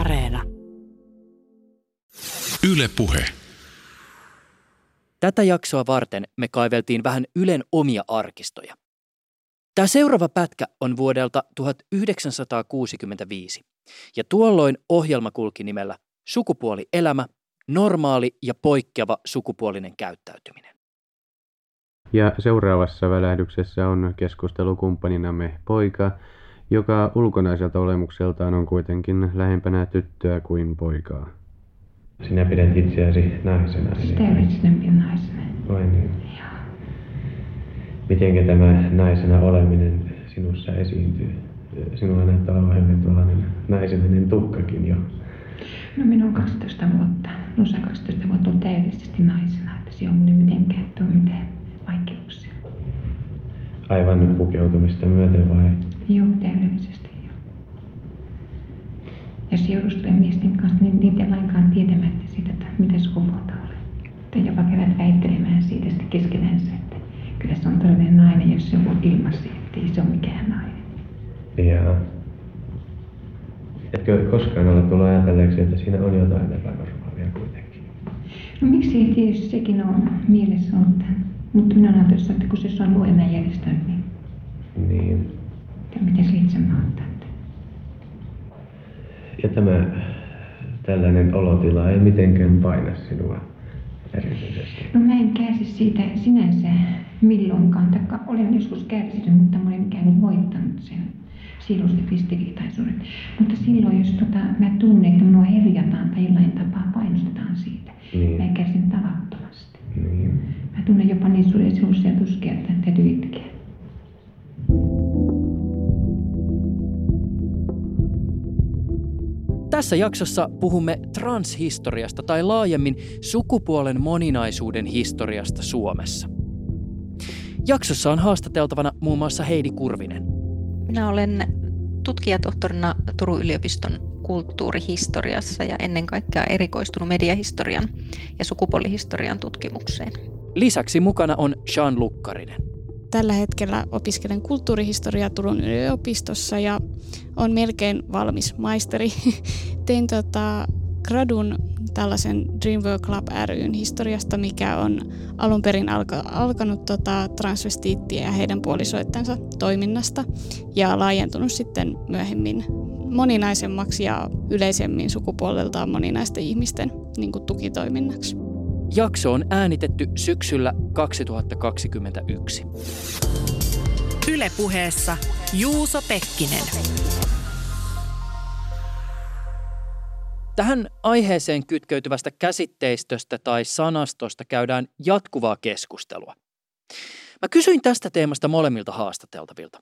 Areena. Yle Puhe. Tätä jaksoa varten me kaiveltiin vähän Ylen omia arkistoja. Tämä seuraava pätkä on vuodelta 1965, ja tuolloin ohjelma kulki nimellä Sukupuoli elämä, normaali ja poikkeava sukupuolinen käyttäytyminen. Ja seuraavassa välähdyksessä on keskustelukumppaninamme poika, joka ulkonaiselta olemukseltaan on kuitenkin lähempänä tyttöä kuin poikaa. Sinä pidät itseäsi naisena. Sinä pidät naisena. Vai niin? Joo. Mitenkä tämä naisena oleminen sinussa esiintyy? Sinulla näyttää olevan tuollainen naisellinen tukkakin jo. No minun 12 vuotta. Minussa 12 vuotta on täydellisesti naisena. Se on nyt mitenkään tuo mitään vaikeuksia. Aivan pukeutumista myöten vai? Joo, täydellisesti jo. Ja seurustelen miesten kanssa niitä lainkaan tietämättä siitä, että mitä sukupuolta olen. Tai jopa käydät väittelemään siitä sitten keskenänsä, että kyllä se on todellinen nainen, jos joku ilmaisi, ettei se ole mikään nainen. Jaa. Etkö koskaan ole tullut ajatelleeksi, että siinä on jotain epänormaalia kuitenkin? No miksi ei tietysti sekin on mielessä ollut, mutta minä olen tässä, että kun se on luennan järjestänyt, niin... Niin. Ja miten se itse mahtaa? Ja tämä tällainen olotila ei mitenkään paina sinua erityisesti? No mä en kärsi siitä sinänsä milloinkaan, taikka olen joskus kärsinyt, mutta mä olen ikään kuin voittanut sen sielusten ristiriitaisuuden. Mutta silloin, jos mä tunnen, että minua herjataan tai jollain tapaa painostetaan siitä, niin mä kärsin tavattomasti. Niin. Mä tunnen jopa niin suuria sielusten ja tuskia, että täytyy itkeä. Tässä jaksossa puhumme transhistoriasta tai laajemmin sukupuolen moninaisuuden historiasta Suomessa. Jaksossa on haastateltavana muun muassa Heidi Kurvinen. Minä olen tutkijatohtorina Turun yliopiston kulttuurihistoriassa ja ennen kaikkea erikoistunut mediahistorian ja sukupuolihistorian tutkimukseen. Lisäksi mukana on Jean Lukkarinen. Tällä hetkellä opiskelen kulttuurihistoriaa Turun yliopistossa ja olen melkein valmis maisteri. Tein gradun tällaisen Dreamwear Club ry:n historiasta, mikä on alun perin alkanut transvestiittien ja heidän puolisoittensa toiminnasta ja laajentunut sitten myöhemmin moninaisemmaksi ja yleisemmin sukupuoleltaan moninaisten ihmisten niin kuin tukitoiminnaksi. Jakso on äänitetty syksyllä 2021. Yle Puheessa Juuso Pekkinen. Tähän aiheeseen kytkeytyvästä käsitteistöstä tai sanastosta käydään jatkuvaa keskustelua. Mä kysyin tästä teemasta molemmilta haastateltavilta.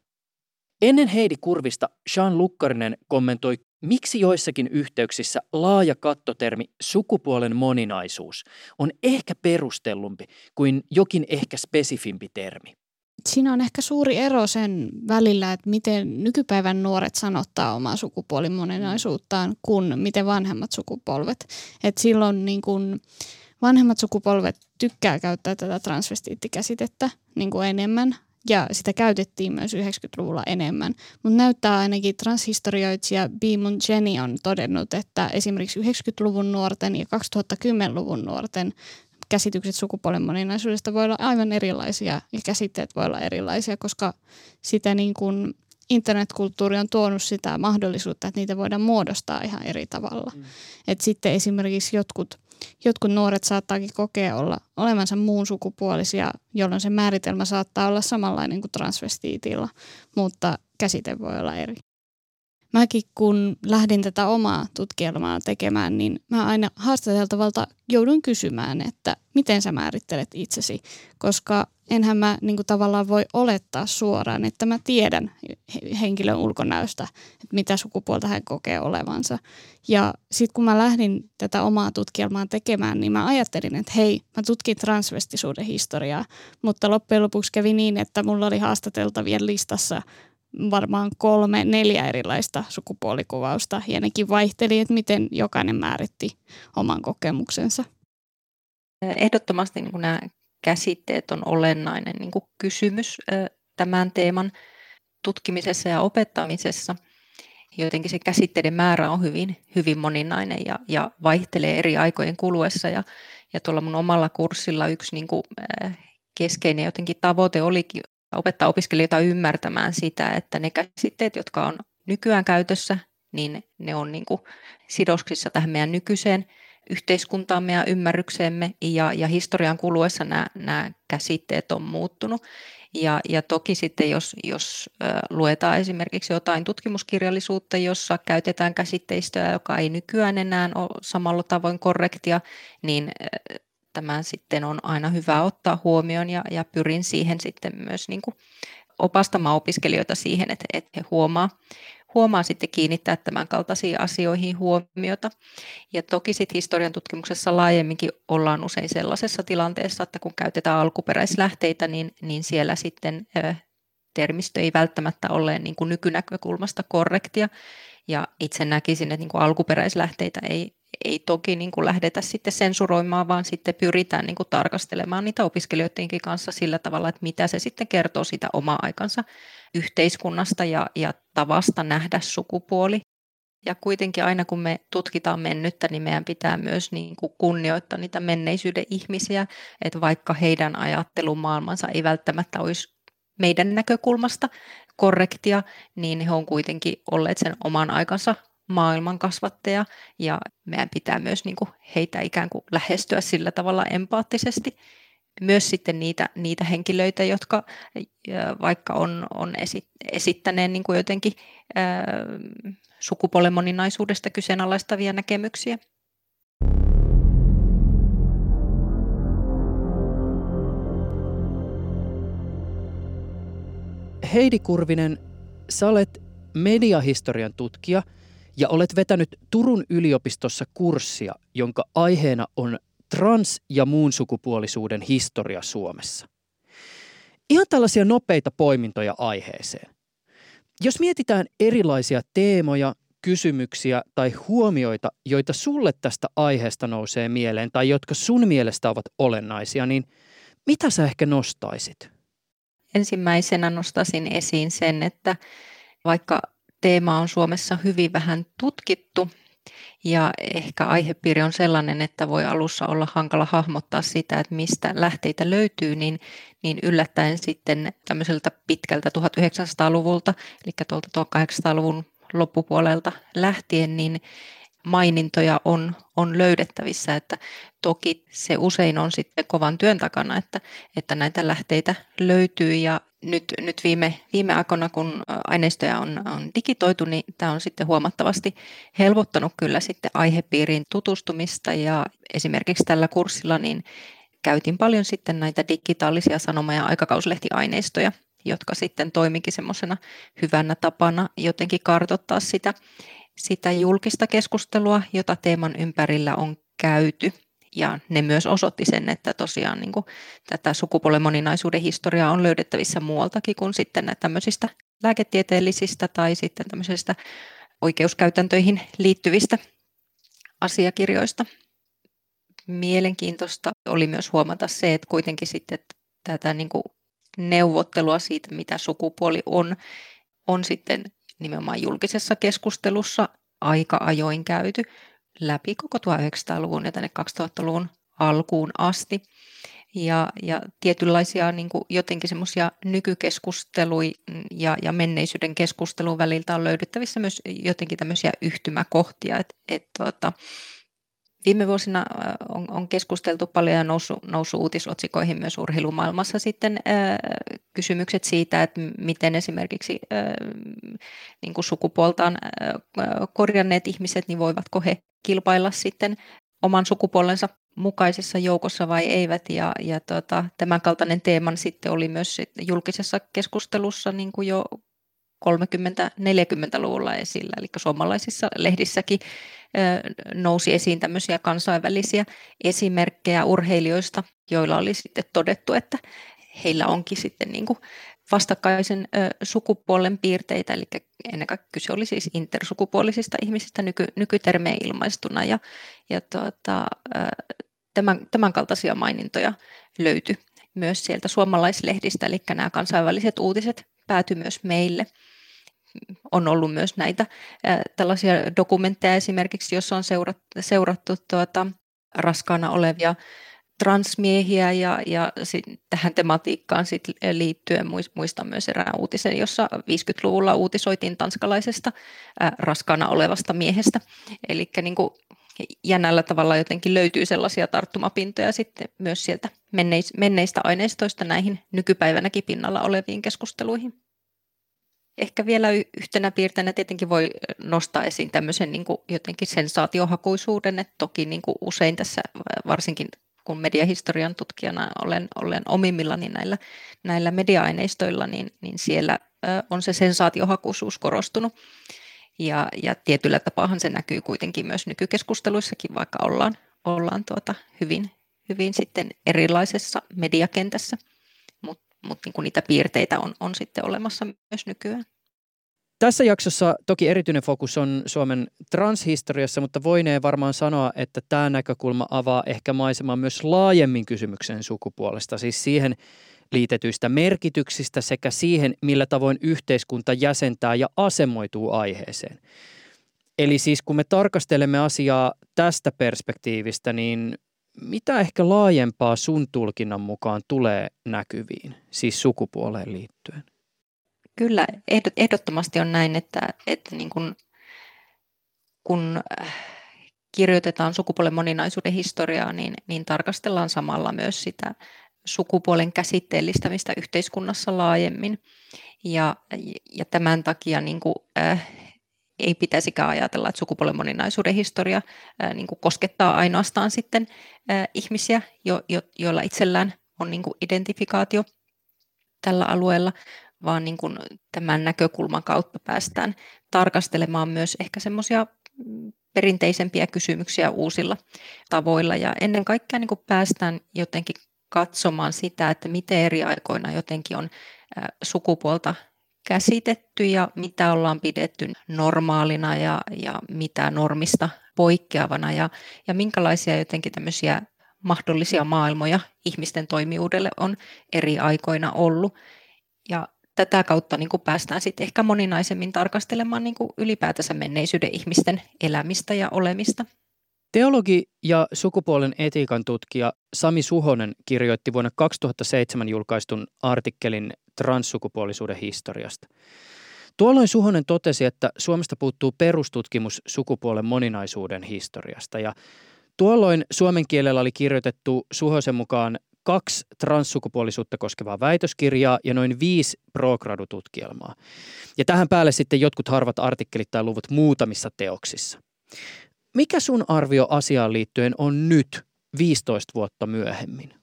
Ennen Heidi Kurvista Jean Lukkarinen kommentoi, miksi joissakin yhteyksissä laaja kattotermi sukupuolen moninaisuus on ehkä perustellumpi kuin jokin ehkä spesifimpi termi. Siinä on ehkä suuri ero sen välillä, että miten nykypäivän nuoret sanottaa omaa sukupuolin moninaisuuttaan kuin miten vanhemmat sukupolvet. Et silloin niin kun vanhemmat sukupolvet tykkää käyttää tätä transvestiittikäsitettä niin kun enemmän. Ja sitä käytettiin myös 90-luvulla enemmän, mutta näyttää ainakin transhistorioitsija Beemun Jenny on todennut, että esimerkiksi 90-luvun nuorten ja 2010-luvun nuorten käsitykset sukupuolen moninaisuudesta voi olla aivan erilaisia ja käsitteet voi olla erilaisia, koska sitä niin kuin internetkulttuuri on tuonut sitä mahdollisuutta, että niitä voidaan muodostaa ihan eri tavalla. Et sitten esimerkiksi jotkut nuoret saattaakin kokea olevansa muun sukupuolisia, jolloin se määritelmä saattaa olla samanlainen kuin transvestiitilla, mutta käsite voi olla eri. Mäkin kun lähdin tätä omaa tutkielmaa tekemään, niin mä aina haastateltavalta joudun kysymään, että miten sä määrittelet itsesi, koska enhän mä niin kuin tavallaan voi olettaa suoraan, että mä tiedän henkilön ulkonäöstä, että mitä sukupuolta hän kokee olevansa. Ja sitten kun mä lähdin tätä omaa tutkielmaa tekemään, niin mä ajattelin, että hei, mä tutkin transvestisuuden historiaa, mutta loppujen lopuksi kävi niin, että mulla oli haastateltavien listassa varmaan 3-4 erilaista sukupuolikuvausta ja nekin vaihteli, että miten jokainen määritti oman kokemuksensa. Ehdottomasti niin nämä käsitteet on olennainen niin kysymys tämän teeman tutkimisessa ja opettamisessa. Jotenkin se käsitteiden määrä on hyvin moninainen ja vaihtelee eri aikojen kuluessa. Ja tuolla mun omalla kurssilla yksi niin kuin keskeinen jotenkin tavoite olikin opettaa opiskelijoita ymmärtämään sitä, että ne käsitteet, jotka on nykyään käytössä, niin ne on niin kuin sidoksissa tähän meidän nykyiseen yhteiskuntaamme ja ymmärrykseemme, ja historian kuluessa nämä käsitteet on muuttunut. Ja toki sitten, jos luetaan esimerkiksi jotain tutkimuskirjallisuutta, jossa käytetään käsitteistöä, joka ei nykyään enää ole samalla tavoin korrektia, niin tämä sitten on aina hyvä ottaa huomioon, ja pyrin siihen sitten myös niin kuin opastamaan opiskelijoita siihen, että he huomaa sitten kiinnittää tämän kaltaisiin asioihin huomiota. Ja toki sitten historian tutkimuksessa laajemminkin ollaan usein sellaisessa tilanteessa, että kun käytetään alkuperäislähteitä, niin siellä sitten termistö ei välttämättä ole niin kuin nykynäkökulmasta korrektia. Ja itse näkisin, että niin kuin alkuperäislähteitä ei toki niin kuin lähdetä sitten sensuroimaan, vaan sitten pyritään niin kuin tarkastelemaan niitä opiskelijoidenkin kanssa sillä tavalla, että mitä se sitten kertoo sitä omaa aikansa yhteiskunnasta ja tavasta nähdä sukupuoli. Ja kuitenkin aina kun me tutkitaan mennyttä, niin meidän pitää myös niin kuin kunnioittaa niitä menneisyyden ihmisiä, että vaikka heidän ajattelumaailmansa ei välttämättä olisi meidän näkökulmasta korrektia, niin he on kuitenkin olleet sen oman aikansa maailman kasvatteja, ja meidän pitää myös niin kuin heitä ikään kuin lähestyä sillä tavalla empaattisesti. Myös sitten niitä henkilöitä, jotka vaikka on esittäneen niin kuin jotenkin sukupuolen moninaisuudesta kyseenalaistavia näkemyksiä. Heidi Kurvinen, sä olet mediahistorian tutkija ja olet vetänyt Turun yliopistossa kurssia, jonka aiheena on trans- ja muun sukupuolisuuden historia Suomessa. Ihan tällaisia nopeita poimintoja aiheeseen. Jos mietitään erilaisia teemoja, kysymyksiä tai huomioita, joita sulle tästä aiheesta nousee mieleen tai jotka sun mielestä ovat olennaisia, niin mitä sä ehkä nostaisit? Ensimmäisenä nostaisin esiin sen, että vaikka teema on Suomessa hyvin vähän tutkittu, ja ehkä aihepiiri on sellainen, että voi alussa olla hankala hahmottaa sitä, että mistä lähteitä löytyy, niin yllättäen sitten tämmöiseltä pitkältä 1900-luvulta, eli tuolta 1800-luvun loppupuolelta lähtien, niin mainintoja on löydettävissä, että toki se usein on sitten kovan työn takana, että näitä lähteitä löytyy, ja nyt viime aikoina, kun aineistoja on digitoitu, niin tämä on sitten huomattavasti helpottanut kyllä sitten aihepiiriin tutustumista, ja esimerkiksi tällä kurssilla niin käytin paljon sitten näitä digitaalisia sanoma- ja aikakauslehtiaineistoja, jotka sitten toimikin semmoisena hyvänä tapana jotenkin kartoittaa sitä julkista keskustelua, jota teeman ympärillä on käyty. Ja ne myös osoitti sen, että tosiaan niin kuin tätä sukupuolen moninaisuuden historiaa on löydettävissä muualtakin kuin sitten tämmöisistä lääketieteellisistä tai sitten tämmöisistä oikeuskäytäntöihin liittyvistä asiakirjoista. Mielenkiintoista oli myös huomata se, että kuitenkin sitten tätä niin kuin neuvottelua siitä, mitä sukupuoli on sitten nimenomaan julkisessa keskustelussa aika ajoin käyty läpi koko 1900-luvun ja tänne 2000-luvun alkuun asti. Ja tietynlaisia niin kuin jotenkin semmoisia nykykeskusteluja ja menneisyyden keskustelun väliltä on löydettävissä myös jotenkin tämmöisiä yhtymäkohtia. Viime vuosina on keskusteltu paljon ja noussut uutisotsikoihin myös urheilumaailmassa sitten kysymykset siitä, että miten esimerkiksi niin kuin sukupuoltaan korjanneet ihmiset, niin voivatko he kilpailla sitten oman sukupuolensa mukaisessa joukossa vai eivät. Ja tämän kaltainen teeman sitten oli myös julkisessa keskustelussa niin kuin jo 30-40-luvulla esillä, eli suomalaisissa lehdissäkin nousi esiin tämmöisiä kansainvälisiä esimerkkejä urheilijoista, joilla oli sitten todettu, että heillä onkin sitten niin kuin vastakkaisen sukupuolen piirteitä, eli ennen kaikkea kyse oli siis intersukupuolisista ihmisistä nykytermeen ilmaistuna, ja tämän kaltaisia mainintoja löytyi myös sieltä suomalaislehdistä, eli nämä kansainväliset uutiset päätyi myös meille. on ollut myös näitä tällaisia dokumentteja esimerkiksi, jos on seurattu raskaana olevia transmiehiä ja tähän tematiikkaan sit liittyen muistan myös erään uutisen, jossa 50-luvulla uutisoitiin tanskalaisesta raskaana olevasta miehestä. Eli niin kuin jännällä tavalla jotenkin löytyy sellaisia tarttumapintoja sitten myös sieltä menneistä aineistoista näihin nykypäivänäkin pinnalla oleviin keskusteluihin. Ehkä vielä yhtenä piirteinä tietenkin voi nostaa esiin tämmöisen niin kuin jotenkin sensaatiohakuisuuden, että toki niin kuin usein tässä varsinkin kun mediahistorian tutkijana olen omimmillani näillä media-aineistoilla, niin siellä on se sensaatiohakuisuus korostunut. Ja tietyllä tapaahan se näkyy kuitenkin myös nykykeskusteluissakin, vaikka ollaan hyvin sitten erilaisessa mediakentässä, mutta niin kuin niitä piirteitä on sitten olemassa myös nykyään. Tässä jaksossa toki erityinen fokus on Suomen transhistoriassa, mutta voinee varmaan sanoa, että tämä näkökulma avaa ehkä maisemaa myös laajemmin kysymyksen sukupuolesta, siis siihen liitetyistä merkityksistä sekä siihen, millä tavoin yhteiskunta jäsentää ja asemoituu aiheeseen. Eli siis kun me tarkastelemme asiaa tästä perspektiivistä, niin mitä ehkä laajempaa sun tulkinnan mukaan tulee näkyviin, siis sukupuoleen liittyen? Kyllä, ehdottomasti on näin, että niin kun kirjoitetaan sukupuolen moninaisuuden historiaa, niin tarkastellaan samalla myös sitä sukupuolen käsitteellistämistä yhteiskunnassa laajemmin. Ja tämän takia niin kuin, ei pitäisikään ajatella, että sukupuolen moninaisuuden historia niin kuin koskettaa ainoastaan sitten, ihmisiä, joilla itsellään on niin kuin identifikaatio tällä alueella, vaan niin kuin tämän näkökulman kautta päästään tarkastelemaan myös ehkä semmoisia perinteisempiä kysymyksiä uusilla tavoilla. Ja ennen kaikkea niin kuin päästään jotenkin katsomaan sitä, että miten eri aikoina jotenkin on sukupuolta käsitetty ja mitä ollaan pidetty normaalina ja mitä normista poikkeavana ja minkälaisia jotenkin tämmöisiä mahdollisia maailmoja ihmisten toimijuudelle on eri aikoina ollut. Ja tätä kautta niin kuin päästään sitten ehkä moninaisemmin tarkastelemaan niin kuin ylipäätänsä menneisyyden ihmisten elämistä ja olemista. Teologi ja sukupuolen etiikan tutkija Sami Suhonen kirjoitti vuonna 2007 julkaistun artikkelin transsukupuolisuuden historiasta. Tuolloin Suhonen totesi, että Suomesta puuttuu perustutkimus sukupuolen moninaisuuden historiasta. Ja tuolloin suomen kielellä oli kirjoitettu Suhosen mukaan 2 transsukupuolisuutta koskevaa väitöskirjaa ja noin 5 pro-gradu-tutkielmaa. Ja tähän päälle sitten jotkut harvat artikkelit tai luvut muutamissa teoksissa. Mikä sun arvio asiaan liittyen on nyt 15 vuotta myöhemmin?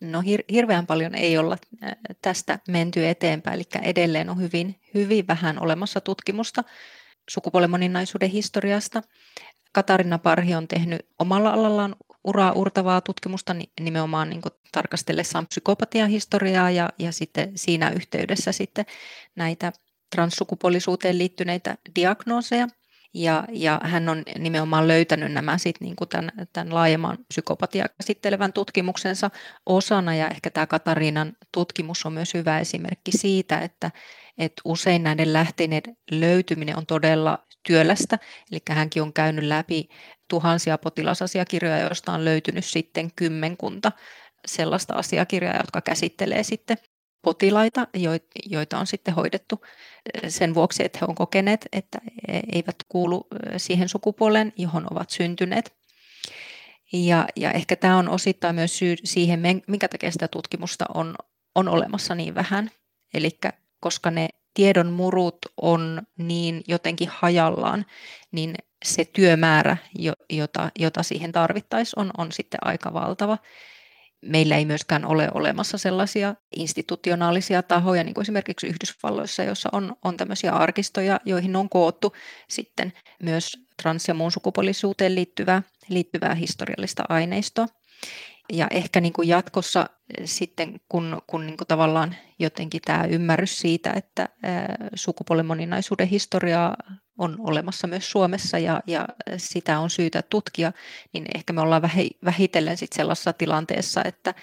No hirveän paljon ei olla tästä menty eteenpäin, eli edelleen on hyvin vähän olemassa tutkimusta sukupuolen moninaisuuden historiasta. Katarina Parhi on tehnyt omalla alallaan uraa uurtavaa tutkimusta nimenomaan niin kuin tarkastellessaan psykopatian historiaa ja sitten siinä yhteydessä sitten näitä transsukupuolisuuteen liittyneitä diagnooseja. Ja hän on nimenomaan löytänyt nämä sit niin kuin tämän laajemman psykopatiaa käsittelevän tutkimuksensa osana. Ja ehkä tämä Katariinan tutkimus on myös hyvä esimerkki siitä, että usein näiden lähteiden löytyminen on todella työlästä. Eli hänkin on käynyt läpi tuhansia potilasasiakirjoja, joista on löytynyt sitten kymmenkunta sellaista asiakirjaa, jotka käsittelee sitten potilaita, joita on sitten hoidettu sen vuoksi, että he ovat kokeneet, että eivät kuulu siihen sukupuoleen, johon ovat syntyneet. Ja ehkä tämä on osittain myös syy siihen, minkä takia sitä tutkimusta on olemassa niin vähän. Eli koska ne tiedon murut on niin jotenkin hajallaan, niin se työmäärä, jota siihen tarvittaisiin, on sitten aika valtava. Meillä ei myöskään ole olemassa sellaisia institutionaalisia tahoja, niin kuin esimerkiksi Yhdysvalloissa, jossa on tämmöisiä arkistoja, joihin on koottu sitten myös trans- ja muun sukupuolisuuteen liittyvää historiallista aineistoa. Ja ehkä niin kuin jatkossa sitten, kun niin kuin tavallaan jotenkin tämä ymmärrys siitä, että sukupuolen moninaisuuden historiaa on olemassa myös Suomessa ja sitä on syytä tutkia, niin ehkä me ollaan vähitellen sitten sellaisessa tilanteessa, että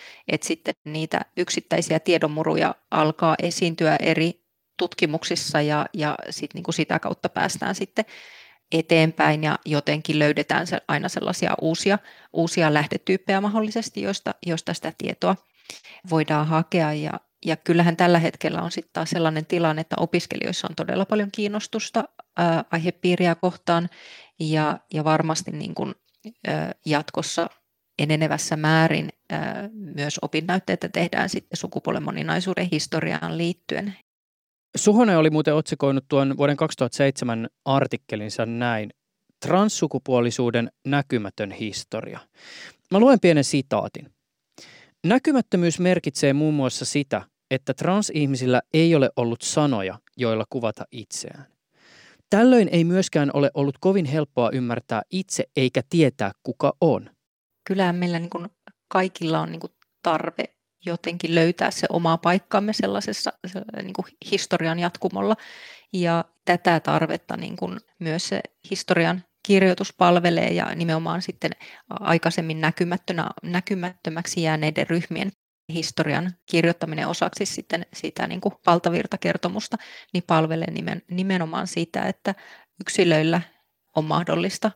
sitten niitä yksittäisiä tiedonmuruja alkaa esiintyä eri tutkimuksissa ja sit niin kuin sitä kautta päästään sitten eteenpäin ja jotenkin löydetään aina sellaisia uusia lähdetyyppejä mahdollisesti, joista sitä tietoa voidaan hakea. Ja kyllähän tällä hetkellä on sitten taas sellainen tilanne, että opiskelijoissa on todella paljon kiinnostusta aihepiiriä kohtaan ja varmasti niin kun, jatkossa enenevässä määrin myös opinnäytteitä tehdään sitten sukupuolen moninaisuuden historiaan liittyen. Suhonen oli muuten otsikoinut tuon vuoden 2007 artikkelinsa näin, transsukupuolisuuden näkymätön historia. Mä luen pienen sitaatin. Näkymättömyys merkitsee muun muassa sitä, että transihmisillä ei ole ollut sanoja, joilla kuvata itseään. Tällöin ei myöskään ole ollut kovin helppoa ymmärtää itse eikä tietää, kuka on. Kyllähän meillä niin kuin kaikilla on niin kuin tarve jotenkin löytää se omaa paikkaamme sellaisessa niin kuin historian jatkumolla. Ja tätä tarvetta niin kuin myös se historian kirjoitus palvelee ja nimenomaan sitten aikaisemmin näkymättömäksi jääneiden ryhmien historian kirjoittaminen osaksi sitten sitä niin kuin valtavirtakertomusta niin palvelee nimenomaan sitä, että yksilöillä on mahdollista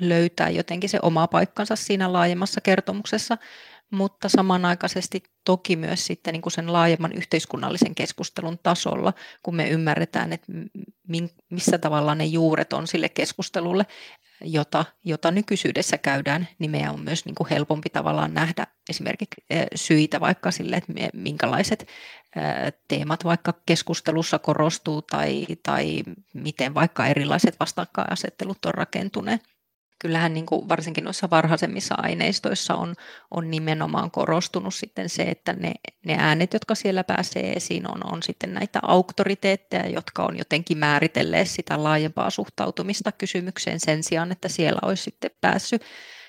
löytää jotenkin se oma paikkansa siinä laajemmassa kertomuksessa, mutta samanaikaisesti toki myös sitten niin kuin sen laajemman yhteiskunnallisen keskustelun tasolla, kun me ymmärretään, että missä tavalla ne juuret on sille keskustelulle, jota nykyisyydessä käydään, niin meidän on myös niin kuin helpompi tavallaan nähdä esimerkiksi syitä vaikka sille, että minkälaiset teemat vaikka keskustelussa korostuu tai miten vaikka erilaiset vastakkainasettelut on rakentuneet. Kyllähän niin kuin varsinkin noissa varhaisemmissa aineistoissa on nimenomaan korostunut sitten se, että ne äänet, jotka siellä pääsee esiin, on sitten näitä auktoriteetteja, jotka on jotenkin määritelleet sitä laajempaa suhtautumista kysymykseen sen sijaan, että siellä olisi sitten päässyt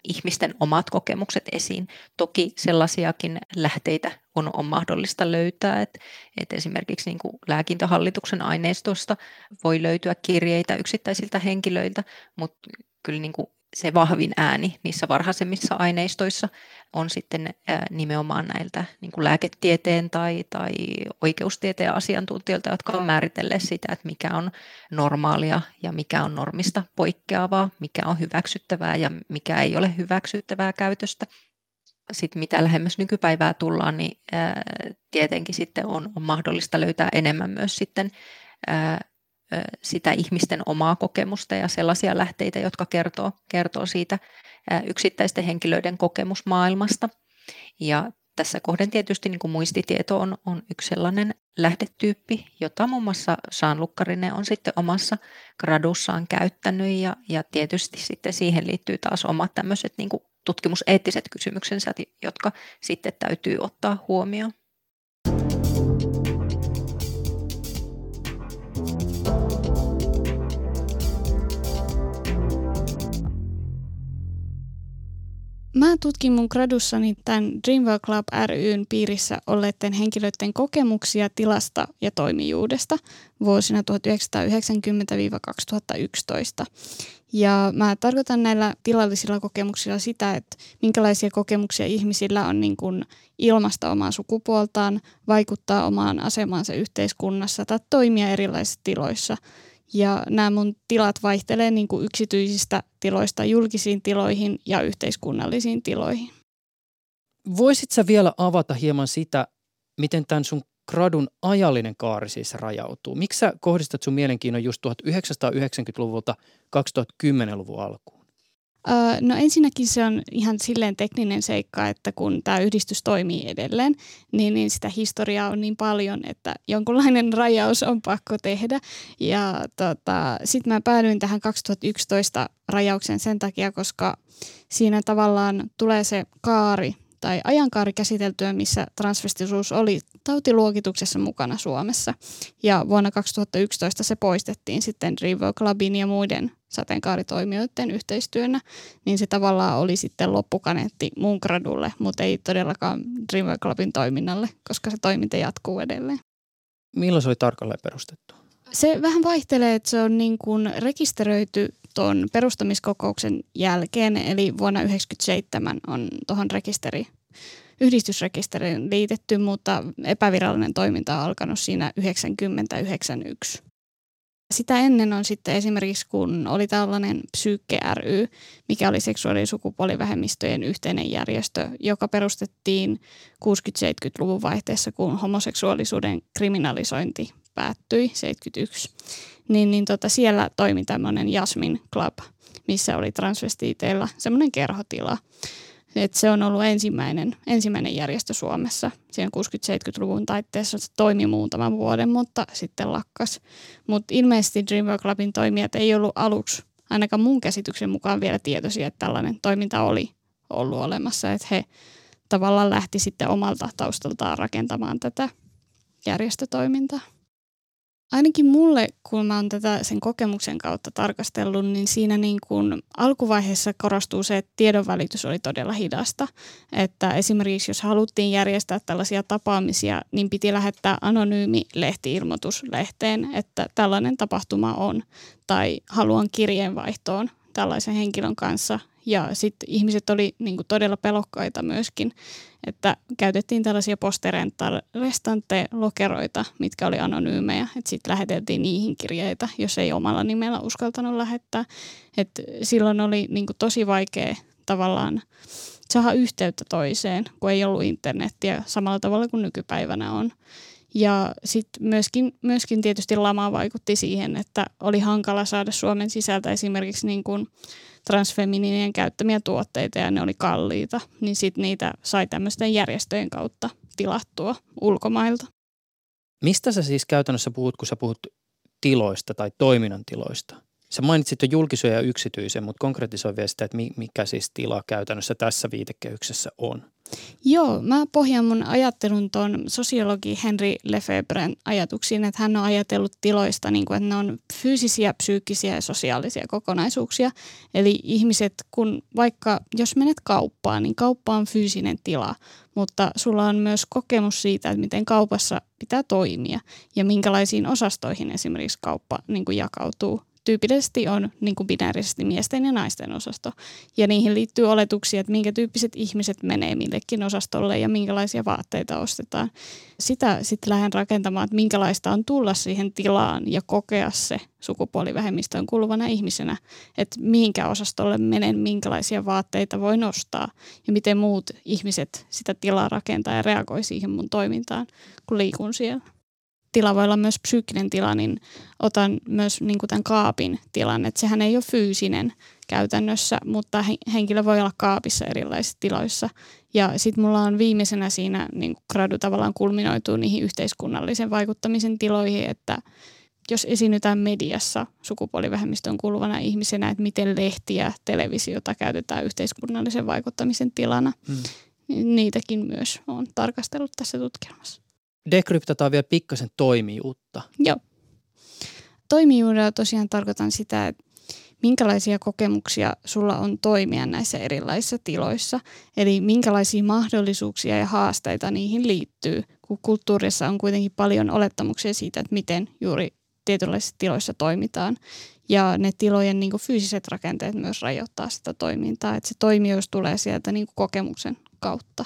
ihmisten omat kokemukset esiin. Toki sellaisiakin lähteitä on mahdollista löytää, että esimerkiksi niin kuin lääkintöhallituksen aineistosta voi löytyä kirjeitä yksittäisiltä henkilöiltä, mutta kyllä niin kuin se vahvin ääni niissä varhaisemmissa aineistoissa on sitten nimenomaan näiltä niin kuin lääketieteen tai oikeustieteen asiantuntijoilta, jotka on määritelleet sitä, että mikä on normaalia ja mikä on normista poikkeavaa, mikä on hyväksyttävää ja mikä ei ole hyväksyttävää käytöstä. Sitten mitä lähemmäs nykypäivää tullaan, niin tietenkin sitten on mahdollista löytää enemmän myös sitten sitä ihmisten omaa kokemusta ja sellaisia lähteitä, jotka kertoo siitä yksittäisten henkilöiden kokemusmaailmasta. Ja tässä kohden tietysti niin kuin muistitieto on yksi sellainen lähdetyyppi, jota muun muassa Jean Lukkarinen on sitten omassa gradussaan käyttänyt ja tietysti sitten siihen liittyy taas omat tämmöiset niin kuin tutkimuseettiset kysymyksensä, jotka sitten täytyy ottaa huomioon. Mä tutkin mun gradussani tämän Dreamwear Club ry:n piirissä olleiden henkilöiden kokemuksia tilasta ja toimijuudesta vuosina 1990-2011. Ja mä tarkoitan näillä tilallisilla kokemuksilla sitä, että minkälaisia kokemuksia ihmisillä on niin kuin ilmaista omaa sukupuoltaan, vaikuttaa omaan asemaansa yhteiskunnassa tai toimia erilaisissa tiloissa. Ja nämä mun tilat vaihtelee niin kuin yksityisistä tiloista julkisiin tiloihin ja yhteiskunnallisiin tiloihin. Voisitko sä vielä avata hieman sitä, miten tämän sun gradun ajallinen kaari siis rajautuu? Miksi sä kohdistat sun mielenkiinnon just 1990-luvulta 2010-luvun alkuun? No ensinnäkin se on ihan silleen tekninen seikka, että kun tämä yhdistys toimii edelleen, niin sitä historiaa on niin paljon, että jonkunlainen rajaus on pakko tehdä. Ja sitten mä päädyin tähän 2011 rajaukseen sen takia, koska siinä tavallaan tulee se kaari tai ajankaari käsiteltyä, missä transvestisuus oli tautiluokituksessa mukana Suomessa. Ja vuonna 2011 se poistettiin sitten Dreamwear Clubin ja muiden sateenkaaritoimijoiden yhteistyönä, niin se tavallaan oli sitten loppukaneetti mun gradulle, mutta ei todellakaan Dreamwear Clubin toiminnalle, koska se toiminta jatkuu edelleen. Milloin se oli tarkalleen perustettu? Se vähän vaihtelee, että se on niin kuin rekisteröity tuon perustamiskokouksen jälkeen, eli vuonna 1997 on tuohon rekisteri yhdistysrekisteriin liitetty, mutta epävirallinen toiminta on alkanut siinä 90-91. Sitä ennen on sitten esimerkiksi, kun oli tällainen Psykke ry, mikä oli seksuaali- ja sukupuolivähemmistöjen yhteinen järjestö, joka perustettiin 60-70-luvun vaihteessa, kun homoseksuaalisuuden kriminalisointi päättyi 71. Siellä toimi tämmöinen Jasmin Club, missä oli transvestiiteillä semmoinen kerhotila. Et se on ollut ensimmäinen järjestö Suomessa. Siinä 60-70-luvun taitteessa se toimi muutaman vuoden, mutta sitten lakkas. Mutta ilmeisesti Dreamwear Clubin toimijat ei ollut aluksi, ainakaan mun käsityksen mukaan, vielä tietoisia, että tällainen toiminta oli ollut olemassa. Että he tavallaan lähti sitten omalta taustaltaan rakentamaan tätä järjestötoimintaa. Ainakin mulle, kun mä oon tätä sen kokemuksen kautta tarkastellut, niin siinä niin kun alkuvaiheessa korostuu se, että tiedonvälitys oli todella hidasta. Että esimerkiksi jos haluttiin järjestää tällaisia tapaamisia, niin piti lähettää anonyymi lehti-ilmoitus lehteen, että tällainen tapahtuma on, tai haluan kirjeenvaihtoon tällaisen henkilön kanssa. Ja sitten ihmiset oli niin kun todella pelokkaita myöskin, että käytettiin tällaisia posterestante-lokeroita, mitkä oli anonyymejä. Sitten läheteltiin niihin kirjeitä, jos ei omalla nimellä uskaltanut lähettää. Et silloin oli niin kun tosi vaikea tavallaan saada yhteyttä toiseen, kun ei ollut internetiä samalla tavalla kuin nykypäivänä on. Ja sitten myöskin tietysti lama vaikutti siihen, että oli hankala saada Suomen sisältä esimerkiksi niin kuin transfeminiinien käyttämiä tuotteita, ja ne oli kalliita. Niin sitten niitä sai tämmöisten järjestöjen kautta tilattua ulkomailta. Mistä sä siis käytännössä puhut, kun sä puhut tiloista tai toiminnan tiloista? Sä mainitsit jo julkisen ja yksityisen, mutta konkretisoi vielä sitä, että mikä siis tila käytännössä tässä viitekehyksessä on. Joo, mä pohjaan mun ajattelun tuon sosiologi Henri Lefebvren ajatuksiin, että hän on ajatellut tiloista, niin kuin, että ne on fyysisiä, psyykkisiä ja sosiaalisia kokonaisuuksia. Eli ihmiset, jos menet kauppaan, niin kauppa on fyysinen tila, mutta sulla on myös kokemus siitä, että miten kaupassa pitää toimia ja minkälaisiin osastoihin esimerkiksi kauppa niin kuin jakautuu. Tyypillisesti on niin kuin binäärisesti miesten ja naisten osasto. Ja niihin liittyy oletuksia, että minkä tyyppiset ihmiset menee millekin osastolle ja minkälaisia vaatteita ostetaan. Sitä sitten lähden rakentamaan, että minkälaista on tulla siihen tilaan ja kokea se sukupuolivähemmistöön kuuluvana ihmisenä. Että mihinkä osastolle menen, minkälaisia vaatteita voi nostaa ja miten muut ihmiset sitä tilaa rakentaa ja reagoi siihen mun toimintaan, kun liikun siellä. Tila voi olla myös psyykkinen tila, niin otan myös niin kuin tämän kaapin tilan. Että sehän ei ole fyysinen käytännössä, mutta henkilö voi olla kaapissa erilaisissa tiloissa. Ja sitten mulla on viimeisenä siinä niin kuin gradu tavallaan kulminoituu niihin yhteiskunnallisen vaikuttamisen tiloihin, että jos esiinnytään mediassa sukupuolivähemmistöön kuuluvana ihmisenä, että miten lehtiä, televisiota käytetään yhteiskunnallisen vaikuttamisen tilana, niin niitäkin myös olen tarkastellut tässä tutkimuksessa. Dekryptataan vielä pikkasen toimijuutta. Joo. Toimijuudella tosiaan tarkoitan sitä, että minkälaisia kokemuksia sulla on toimia näissä erilaisissa tiloissa. Eli minkälaisia mahdollisuuksia ja haasteita niihin liittyy, kun kulttuurissa on kuitenkin paljon olettamuksia siitä, että miten juuri tietynlaisissa tiloissa toimitaan. Ja ne tilojen niin kuin fyysiset rakenteet myös rajoittaa sitä toimintaa, että se toimijuus tulee sieltä niin kuin kokemuksen kautta.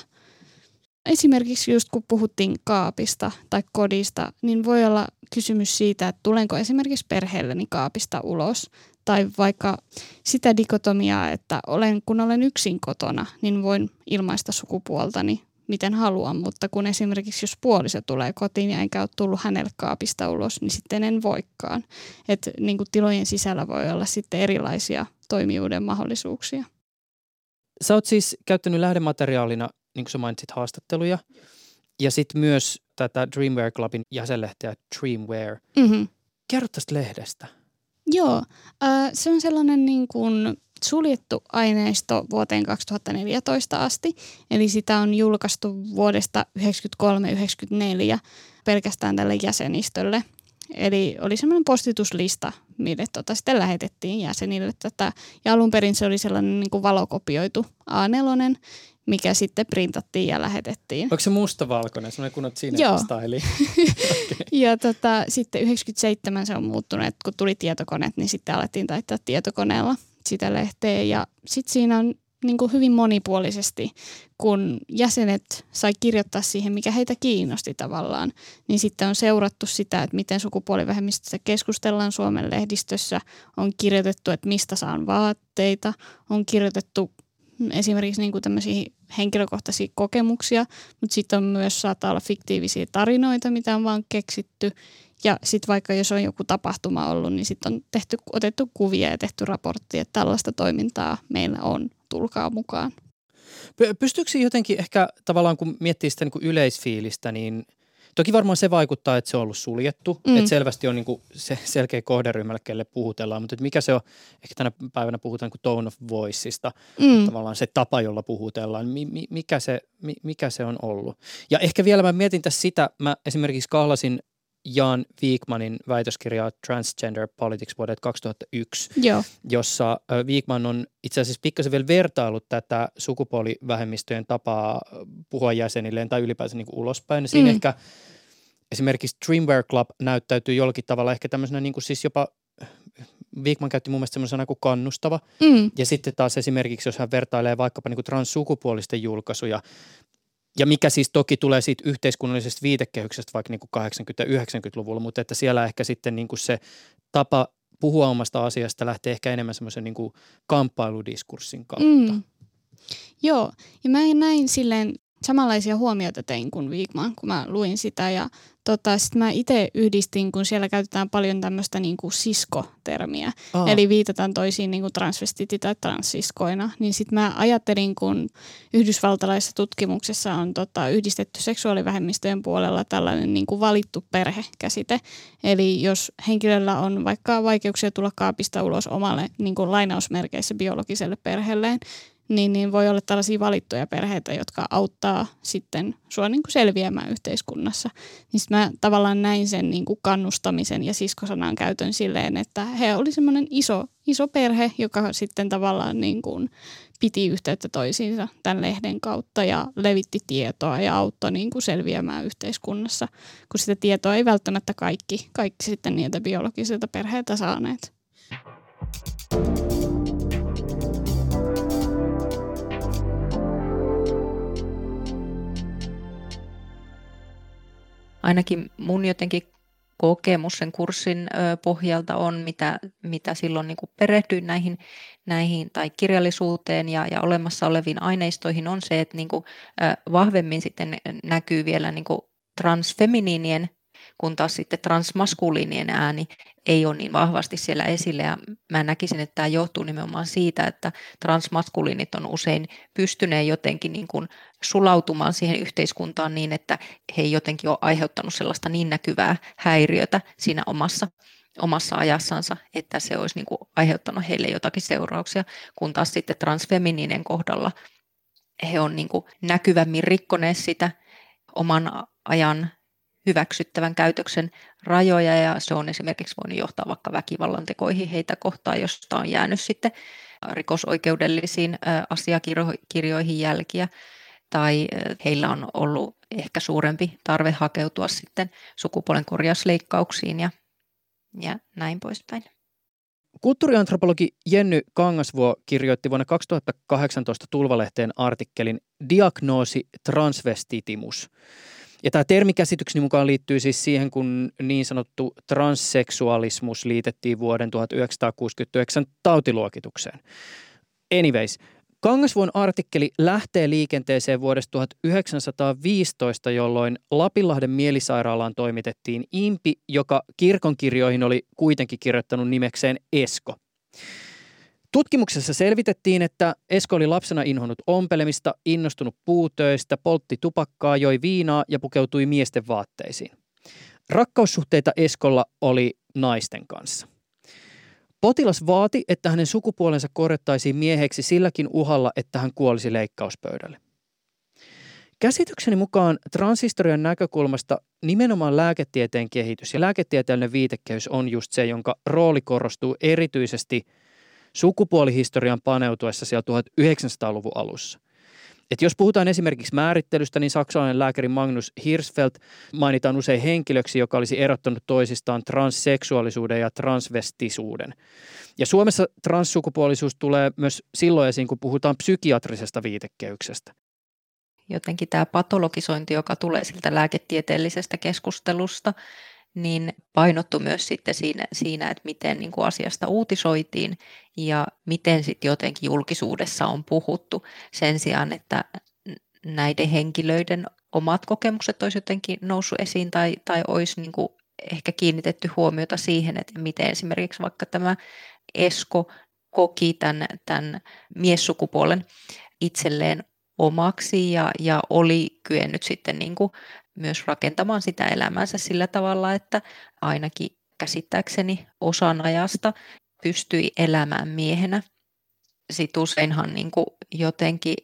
Esimerkiksi just kun puhuttiin kaapista tai kodista, niin voi olla kysymys siitä, että tulenko esimerkiksi perheelleni kaapista ulos. Tai vaikka sitä dikotomiaa, että kun olen yksin kotona, niin voin ilmaista sukupuoltani miten haluan. Mutta kun esimerkiksi jos puoliso tulee kotiin ja enkä ole tullut hänelle kaapista ulos, niin sitten en voikaan. Että niin kuin tilojen sisällä voi olla sitten erilaisia toimijuuden mahdollisuuksia. Sä oot siis käyttänyt lähdemateriaalina, niin kuin sä mainitsit, haastatteluja, ja sitten myös tätä Dreamwear Clubin jäsenlehteä Dreamwear. Mm-hmm. Kerro tästä lehdestä. Joo, se on sellainen niin kuin suljettu aineisto vuoteen 2014 asti, eli sitä on julkaistu vuodesta 1993-1994 pelkästään tälle jäsenistölle. Eli oli semmoinen postituslista, mille sitten lähetettiin jäsenille tätä. Ja alun perin se oli sellainen niin kuin valokopioitu A4, mikä sitten printattiin ja lähetettiin. Onko se mustavalkoinen, semmoinen kunnon sinne-staili? Ja sitten 1997 se on muuttunut, kun tuli tietokoneet, niin sitten alettiin taittaa tietokoneella sitä lehteä. Ja sitten siinä on niin kuin hyvin monipuolisesti, kun jäsenet sai kirjoittaa siihen, mikä heitä kiinnosti tavallaan. Niin sitten on seurattu sitä, että miten sukupuolivähemmistöstä keskustellaan Suomen lehdistössä. On kirjoitettu, että mistä saan vaatteita. On kirjoitettu esimerkiksi niin kuin tämmöisiä henkilökohtaisia kokemuksia, mutta sitten on myös saattaa olla fiktiivisiä tarinoita, mitä on vaan keksitty. Ja sitten vaikka jos on joku tapahtuma ollut, niin sitten on otettu kuvia ja tehty raporttia, että tällaista toimintaa meillä on, tulkaa mukaan. Pystyykö jotenkin ehkä tavallaan, kun miettii sitä niin kuin yleisfiilistä, niin toki varmaan se vaikuttaa, että se on ollut suljettu, että selvästi on niin kuin se selkeä kohderyhmälle, kelle puhutellaan, mutta mikä se on, ehkä tänä päivänä puhutaan niin kuin tone of voiceista, tavallaan se tapa, jolla puhutellaan, mikä se on ollut. Ja ehkä vielä mä mietin tässä sitä, mä esimerkiksi kahlasin Jan Viikmanin väitöskirjaa Transgender Politics vuodelta 2001, joo, jossa Viikman on itse asiassa pikkasen vielä vertailut tätä sukupuolivähemmistöjen tapaa puhua jäsenilleen tai ylipäänsä niin kuin ulospäin. Siinä ehkä esimerkiksi Dreamwear Club näyttäytyy jollakin tavalla ehkä tämmöisenä niin kuin siis jopa, Viikman käytti mun mielestä semmoinen sana kuin kannustava. Ja sitten taas esimerkiksi, jos hän vertailee vaikkapa niin kuin transsukupuolisten julkaisuja, ja mikä siis toki tulee siitä yhteiskunnallisesta viitekehyksestä vaikka niin kuin 80-90-luvulla, mutta että siellä ehkä sitten niin kuin se tapa puhua omasta asiasta lähtee ehkä enemmän semmoisen niin kuin kamppailudiskkurssin kautta. Joo, ja mä näin silleen samanlaisia huomioita tein kuin Viikman, kun mä luin sitä ja sitten mä itse yhdistin, kun siellä käytetään paljon tämmöistä niinku sisko-termiä, eli viitataan toisiin niinku transvestiti- tai transsiskoina, niin sitten mä ajattelin, kun yhdysvaltalaisessa tutkimuksessa on yhdistetty seksuaalivähemmistöjen puolella tällainen niinku valittu perhekäsite, eli jos henkilöllä on vaikka vaikeuksia tulla kaapista ulos omalle niinku lainausmerkeissä biologiselle perheelleen, niin voi olla tällaisia valittuja perheitä, jotka auttaa sitten sua niin kuin selviämään yhteiskunnassa. Niin sit mä tavallaan näin sen niin kuin kannustamisen ja siskosanan käytön silleen, että he oli semmoinen iso perhe, joka sitten tavallaan niin kuin piti yhteyttä toisiinsa tämän lehden kautta ja levitti tietoa ja auttoi niin kuin selviämään yhteiskunnassa, kun sitä tietoa ei välttämättä kaikki sitten niiltä biologisilta perheiltä saaneet. Ainakin mun jotenkin kokemus sen kurssin pohjalta on, mitä silloin niin kuin perehdyin näihin tai kirjallisuuteen ja olemassa oleviin aineistoihin, on se, että niin kuin vahvemmin sitten näkyy vielä niin kuin transfeminiinien, kun taas sitten transmaskuliinien ääni ei ole niin vahvasti siellä esillä. Ja mä näkisin, että tämä johtuu nimenomaan siitä, että transmaskuliinit on usein pystyneet jotenkin niin kuin sulautumaan siihen yhteiskuntaan niin, että he ei jotenkin ole aiheuttanut sellaista niin näkyvää häiriötä siinä omassa ajassansa, että se olisi niin kuin aiheuttanut heille jotakin seurauksia, kun taas sitten transfeminiinien kohdalla he on niin kuin näkyvämmin rikkoneet sitä oman ajan hyväksyttävän käytöksen rajoja, ja se on esimerkiksi voinut johtaa vaikka väkivallantekoihin heitä kohtaan, josta on jäänyt sitten rikosoikeudellisiin asiakirjoihin jälkiä, tai heillä on ollut ehkä suurempi tarve hakeutua sitten sukupuolen korjausleikkauksiin ja näin poispäin. Kulttuuriantropologi Jenny Kangasvuo kirjoitti vuonna 2018 Tulvalehteen artikkelin Diagnoosi transvestitimus. Ja tämä termikäsitykseni mukaan liittyy siis siihen, kun niin sanottu transseksuaalismus liitettiin vuoden 1969 tautiluokitukseen. Anyways, Kangasvuon artikkeli lähtee liikenteeseen vuodesta 1915, jolloin Lapinlahden mielisairaalaan toimitettiin impi, joka kirkonkirjoihin oli kuitenkin kirjoittanut nimekseen Esko. Tutkimuksessa selvitettiin, että Esko oli lapsena inhonnut ompelemista, innostunut puutöistä, poltti tupakkaa, joi viinaa ja pukeutui miesten vaatteisiin. Rakkaussuhteita Eskolla oli naisten kanssa. Potilas vaati, että hänen sukupuolensa korjattaisiin mieheksi silläkin uhalla, että hän kuolisi leikkauspöydälle. Käsitykseni mukaan transhistorian näkökulmasta nimenomaan lääketieteen kehitys ja lääketieteellinen viitekehys on just se, jonka rooli korostuu erityisesti sukupuolihistorian paneutuessa siellä 1900-luvun alussa. Et jos puhutaan esimerkiksi määrittelystä, niin saksalainen lääkäri Magnus Hirschfeld mainitaan usein henkilöksi, joka olisi erottanut toisistaan transseksuaalisuuden ja transvestisuuden. Ja Suomessa transsukupuolisuus tulee myös silloin esiin, kun puhutaan psykiatrisesta viitekehyksestä. Jotenkin tämä patologisointi, joka tulee siltä lääketieteellisestä keskustelusta, niin painottu myös sitten siinä että miten niin kuin asiasta uutisoitiin ja miten sitten jotenkin julkisuudessa on puhuttu sen sijaan, että näiden henkilöiden omat kokemukset olisi jotenkin noussut esiin tai olisi niin kuin ehkä kiinnitetty huomiota siihen, että miten esimerkiksi vaikka tämä Esko koki tämän miessukupuolen itselleen omaksi ja oli kyennyt sitten niin kuin myös rakentamaan sitä elämäänsä sillä tavalla, että ainakin käsittääkseni osan ajasta pystyi elämään miehenä. Sitten useinhan niin kuin jotenkin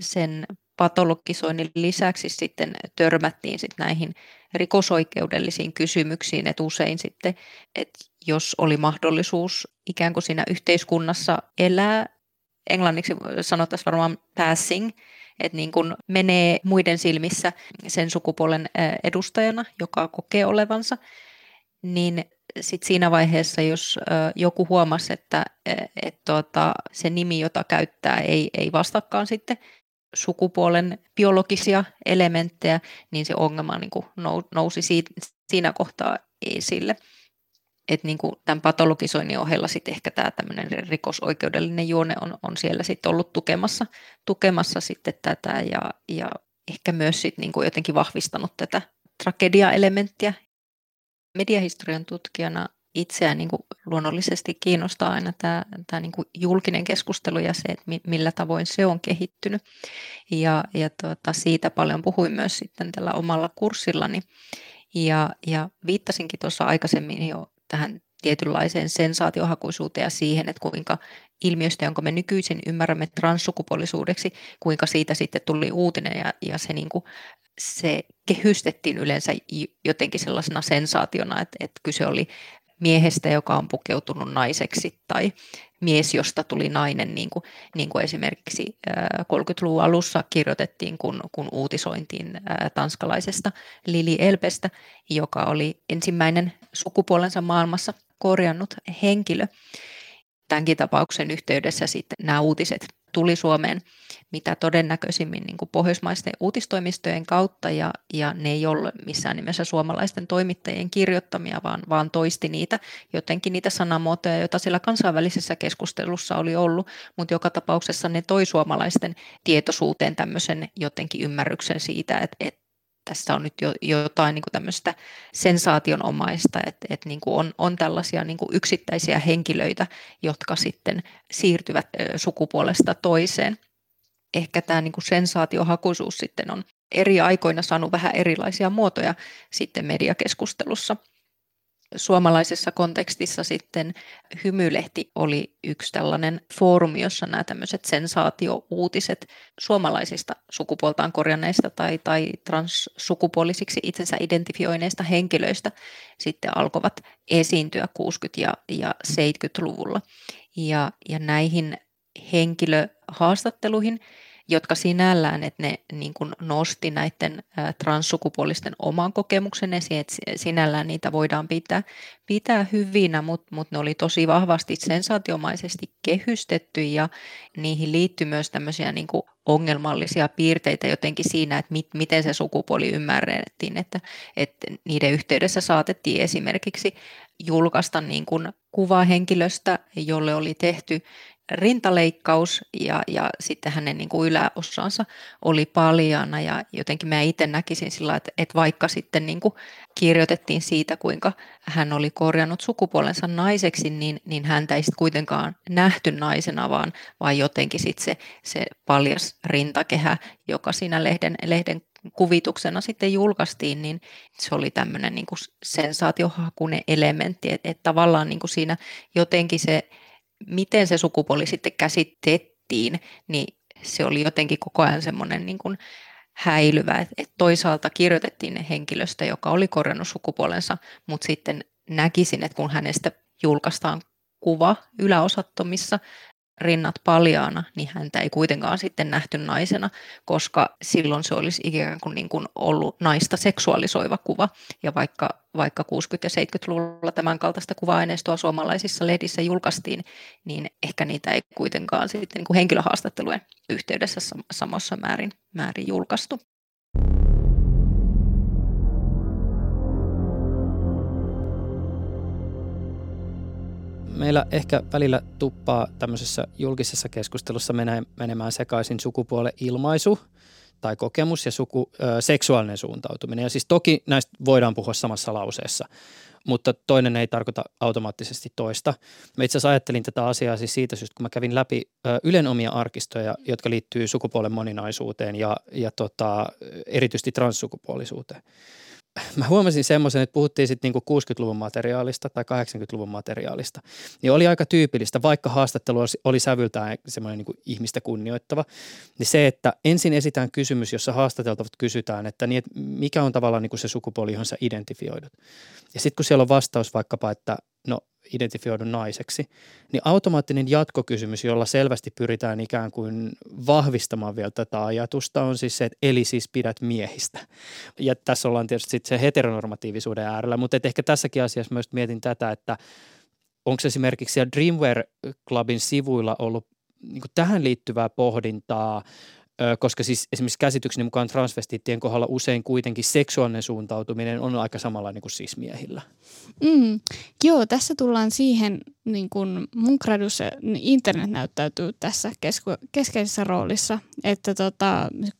sen patologisoinnin lisäksi sitten törmättiin sitten näihin rikosoikeudellisiin kysymyksiin, että usein sitten, että jos oli mahdollisuus ikään kuin siinä yhteiskunnassa elää, englanniksi sanotaan varmaan passing, että niin kun menee muiden silmissä sen sukupuolen edustajana, joka kokee olevansa, niin sitten siinä vaiheessa, jos joku huomasi, että se nimi, jota käyttää, ei vastaakaan sitten sukupuolen biologisia elementtejä, niin se ongelma niin kun nousi siinä kohtaa esille. Että niin kuin tämän patologisoinnin ohella sitten ehkä tämä tämmöinen rikosoikeudellinen juone on siellä sitten ollut tukemassa sitten tätä ja ehkä myös sitten niin kuin jotenkin vahvistanut tätä tragedia-elementtiä. Mediahistorian tutkijana itseään niin kuin luonnollisesti kiinnostaa aina tämä niin kuin julkinen keskustelu ja se, että millä tavoin se on kehittynyt. Ja siitä paljon puhuin myös sitten tällä omalla kurssillani ja viittasinkin tuossa aikaisemmin jo tähän tietynlaiseen sensaatiohakuisuuteen ja siihen, että kuinka ilmiöstä, jonka me nykyisin ymmärrämme transsukupuolisuudeksi, kuinka siitä sitten tuli uutinen ja se, niin kuin, se kehystettiin yleensä jotenkin sellaisena sensaationa, että kyse oli miehestä, joka on pukeutunut naiseksi tai mies, josta tuli nainen, niin kuin esimerkiksi 30-luvun alussa kirjoitettiin, kun uutisointiin tanskalaisesta Lili Elbestä, joka oli ensimmäinen sukupuolensa maailmassa korjannut henkilö. Tämänkin tapauksen yhteydessä sitten nämä uutiset tuli Suomeen mitä todennäköisimmin niin kuin pohjoismaisten uutistoimistojen kautta ja ne ei ole missään nimessä suomalaisten toimittajien kirjoittamia, vaan toisti niitä jotenkin niitä sanamuotoja, joita siellä kansainvälisessä keskustelussa oli ollut, mutta joka tapauksessa ne toi suomalaisten tietoisuuteen tämmöisen jotenkin ymmärryksen siitä, että tässä on nyt jotain niin kuin tämmöistä sensaationomaista, että niin kuin on tällaisia niin kuin yksittäisiä henkilöitä, jotka sitten siirtyvät sukupuolesta toiseen. Ehkä tämä niin kuin sensaatiohakuisuus sitten on eri aikoina saanut vähän erilaisia muotoja sitten mediakeskustelussa. Suomalaisessa kontekstissa sitten Hymylehti oli yksi tällainen foorumi, jossa nämä tämmöiset sensaatiouutiset suomalaisista sukupuoltaan korjanneista tai transsukupuolisiksi itsensä identifioineista henkilöistä sitten alkoivat esiintyä 60- ja 70-luvulla. Ja näihin henkilöhaastatteluihin, jotka sinällään, että ne niin kuin nosti näiden transsukupuolisten oman kokemuksen esiin, että sinällään niitä voidaan pitää hyvinä, mutta ne oli tosi vahvasti sensaatiomaisesti kehystetty ja niihin liittyy myös tämmöisiä niin kuin ongelmallisia piirteitä jotenkin siinä, että miten se sukupuoli ymmärrettiin, että niiden yhteydessä saatettiin esimerkiksi julkaista niin kuin kuvaa henkilöstä, jolle oli tehty rintaleikkaus ja sitten hänen niin kuin yläosansa oli paljaana ja jotenkin mä itse näkisin sillä, että vaikka sitten niin kuin kirjoitettiin siitä, kuinka hän oli korjannut sukupuolensa naiseksi, niin häntä ei sitten kuitenkaan nähty naisena, vaan jotenkin sitten se paljas rintakehä, joka siinä lehden kuvituksena sitten julkaistiin, niin se oli tämmöinen niin kuin sensaatiohakuinen elementti, että tavallaan niin kuin siinä jotenkin se miten se sukupuoli sitten käsitettiin, niin se oli jotenkin koko ajan semmoinen niin kuin häilyvä, että toisaalta kirjoitettiin henkilöstä, joka oli korjannut sukupuolensa, mutta sitten näkisin, että kun hänestä julkaistaan kuva yläosattomissa rinnat paljaana, niin häntä ei kuitenkaan sitten nähty naisena, koska silloin se olisi ikään kuin, ollut naista seksuaalisoiva kuva. Ja vaikka 60- ja 70-luvulla tämän kaltaista kuva-aineistoa suomalaisissa lehdissä julkaistiin, niin ehkä niitä ei kuitenkaan sitten niin kuin henkilöhaastattelujen yhteydessä samassa määrin julkaistu. Meillä ehkä välillä tuppaa tämmöisessä julkisessa keskustelussa menemään sekaisin sukupuolen ilmaisu tai kokemus ja seksuaalinen suuntautuminen. Ja siis toki näistä voidaan puhua samassa lauseessa, mutta toinen ei tarkoita automaattisesti toista. Mä itse asiassa ajattelin tätä asiaa siis siitä syystä, kun mä kävin läpi Ylen omia arkistoja, jotka liittyy sukupuolen moninaisuuteen ja erityisesti transsukupuolisuuteen. Mä huomasin semmoisen, että puhuttiin sitten niinku 60-luvun materiaalista tai 80-luvun materiaalista. Niin oli aika tyypillistä, vaikka haastattelu oli sävyltään semmoinen niinku ihmistä kunnioittava, niin se, että ensin esitään kysymys, jossa haastateltavat kysytään, että, niin, että mikä on tavallaan niinku se sukupuoli, johon sä identifioidut. Ja sitten kun siellä on vastaus vaikkapa, että no identifioidun naiseksi, niin automaattinen jatkokysymys, jolla selvästi pyritään ikään kuin vahvistamaan vielä tätä ajatusta, on siis se, että eli siis pidät miehistä. Ja tässä ollaan tietysti sitten se heteronormatiivisuuden äärellä, mutta ehkä tässäkin asiassa myös mietin tätä, että onko esimerkiksi siellä Dreamwear Clubin sivuilla ollut niin kuin tähän liittyvää pohdintaa, koska siis esimerkiksi käsitykseni mukaan transvestiittien kohdalla usein kuitenkin seksuaalinen suuntautuminen on aika samalla niin kuin siis miehillä. Joo, tässä tullaan siihen, niin kuin mun gradussa internet näyttäytyy tässä keskeisessä roolissa, että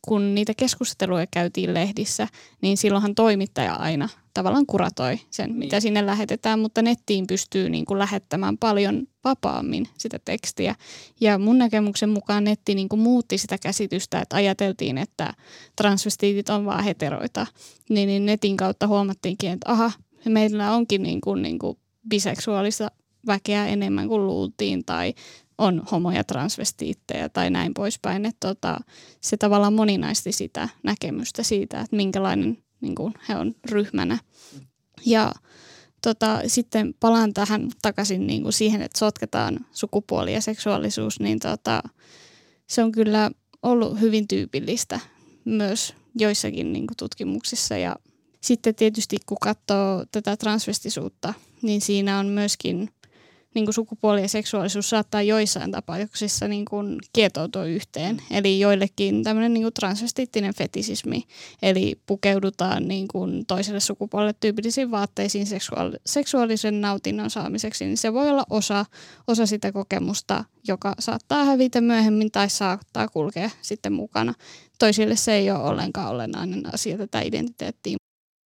kun niitä keskusteluja käytiin lehdissä, niin silloinhan toimittaja aina tavallaan kuratoi sen, mitä sinne lähetetään, mutta nettiin pystyy niin kuin lähettämään paljon vapaammin sitä tekstiä. Ja mun näkemyksen mukaan netti niin kuin muutti sitä käsitystä, että ajateltiin, että transvestiitit on vaan heteroita. Niin netin kautta huomattiinkin, että aha, meillä onkin niin kuin biseksuaalista väkeä enemmän kuin luultiin tai on homoja transvestiittejä tai näin poispäin. Että se tavallaan moninaisti sitä näkemystä siitä, että minkälainen niin kuin he on ryhmänä. Ja sitten palaan tähän takaisin niin kuin siihen, että sotketaan sukupuoli ja seksuaalisuus, niin se on kyllä ollut hyvin tyypillistä myös joissakin niin kuin tutkimuksissa. Ja sitten tietysti kun katsoo tätä transvestisuutta, niin siinä on myöskin niin kuin sukupuoli ja seksuaalisuus saattaa joissain tapauksissa niin kuin kietoutua yhteen. Eli joillekin tämmöinen niin kuin transvestiittinen fetisismi, eli pukeudutaan niin kuin toiselle sukupuolelle tyypillisiin vaatteisiin seksuaalisen nautinnon saamiseksi, niin se voi olla osa sitä kokemusta, joka saattaa hävitä myöhemmin tai saattaa kulkea sitten mukana. Toisille se ei ole ollenkaan olennainen asia tätä identiteettiä.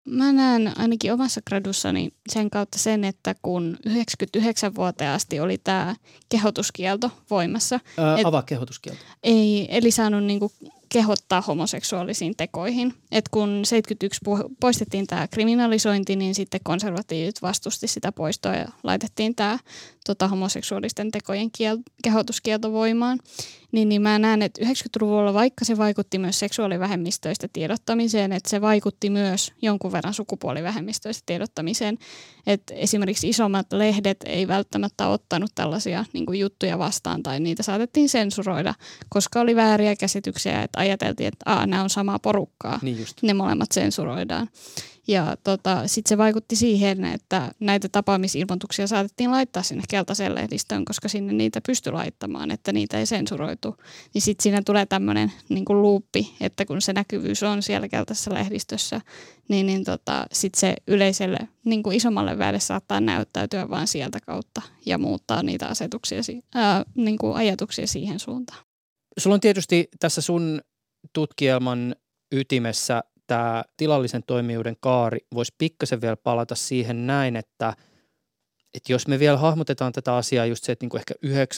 Mä näen ainakin omassa gradussani sen kautta sen, että kun 99 vuoteen asti oli tämä kehotuskielto voimassa. Avakehotuskielto? Ei, eli saanut niinku kehottaa homoseksuaalisiin tekoihin. Et kun 71 poistettiin tämä kriminalisointi, niin sitten konservatiivit vastusti sitä poistoa ja laitettiin tämä homoseksuaalisten tekojen kehotuskielto voimaan. Niin mä näen, että 90-luvulla vaikka se vaikutti myös seksuaalivähemmistöistä tiedottamiseen, että se vaikutti myös jonkun verran sukupuolivähemmistöistä tiedottamiseen. Että esimerkiksi isommat lehdet ei välttämättä ottanut tällaisia niin kuin juttuja vastaan tai niitä saatettiin sensuroida, koska oli vääriä käsityksiä, että ajateltiin, että nämä on samaa porukkaa, niin ne molemmat sensuroidaan. Ja sitten se vaikutti siihen, että näitä tapaamisilmoituksia saatettiin laittaa sinne keltaiseen lehdistöön, koska sinne niitä pystyi laittamaan, että niitä ei sensuroitu. Niin sitten siinä tulee tämmöinen niin kuin luuppi, että kun se näkyvyys on siellä keltaisessa lehdistössä, niin sitten se yleiselle niin kuin isommalle väelle saattaa näyttäytyä vaan sieltä kautta ja muuttaa niitä asetuksia, niin kuin ajatuksia siihen suuntaan. Sulla on tietysti tässä sun tutkielman ytimessä tämä tilallisen toimijuuden kaari. Voisi pikkasen vielä palata siihen näin, että jos me vielä hahmotetaan tätä asiaa just se, että niin kuin ehkä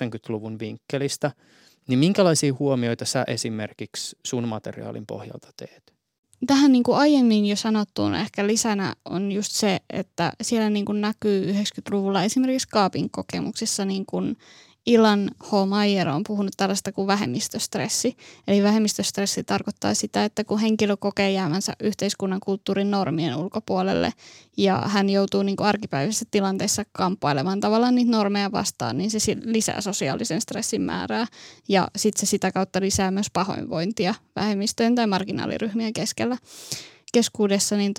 90-luvun vinkkelistä, niin minkälaisia huomioita sä esimerkiksi sun materiaalin pohjalta teet? Tähän niin kuin aiemmin jo sanottuun ehkä lisänä on just se, että siellä niin kuin näkyy 90-luvulla esimerkiksi kaapin kokemuksissa niin kuin Ilan H. Meyer on puhunut tällaista kuin vähemmistöstressi. Eli vähemmistöstressi tarkoittaa sitä, että kun henkilö kokee jäävänsä yhteiskunnan kulttuurin normien ulkopuolelle ja hän joutuu niin kuin arkipäiväisissä tilanteissa kamppailemaan tavallaan niitä normeja vastaan, niin se lisää sosiaalisen stressin määrää ja sitten se sitä kautta lisää myös pahoinvointia vähemmistöjen tai marginaaliryhmien keskuudessa, niin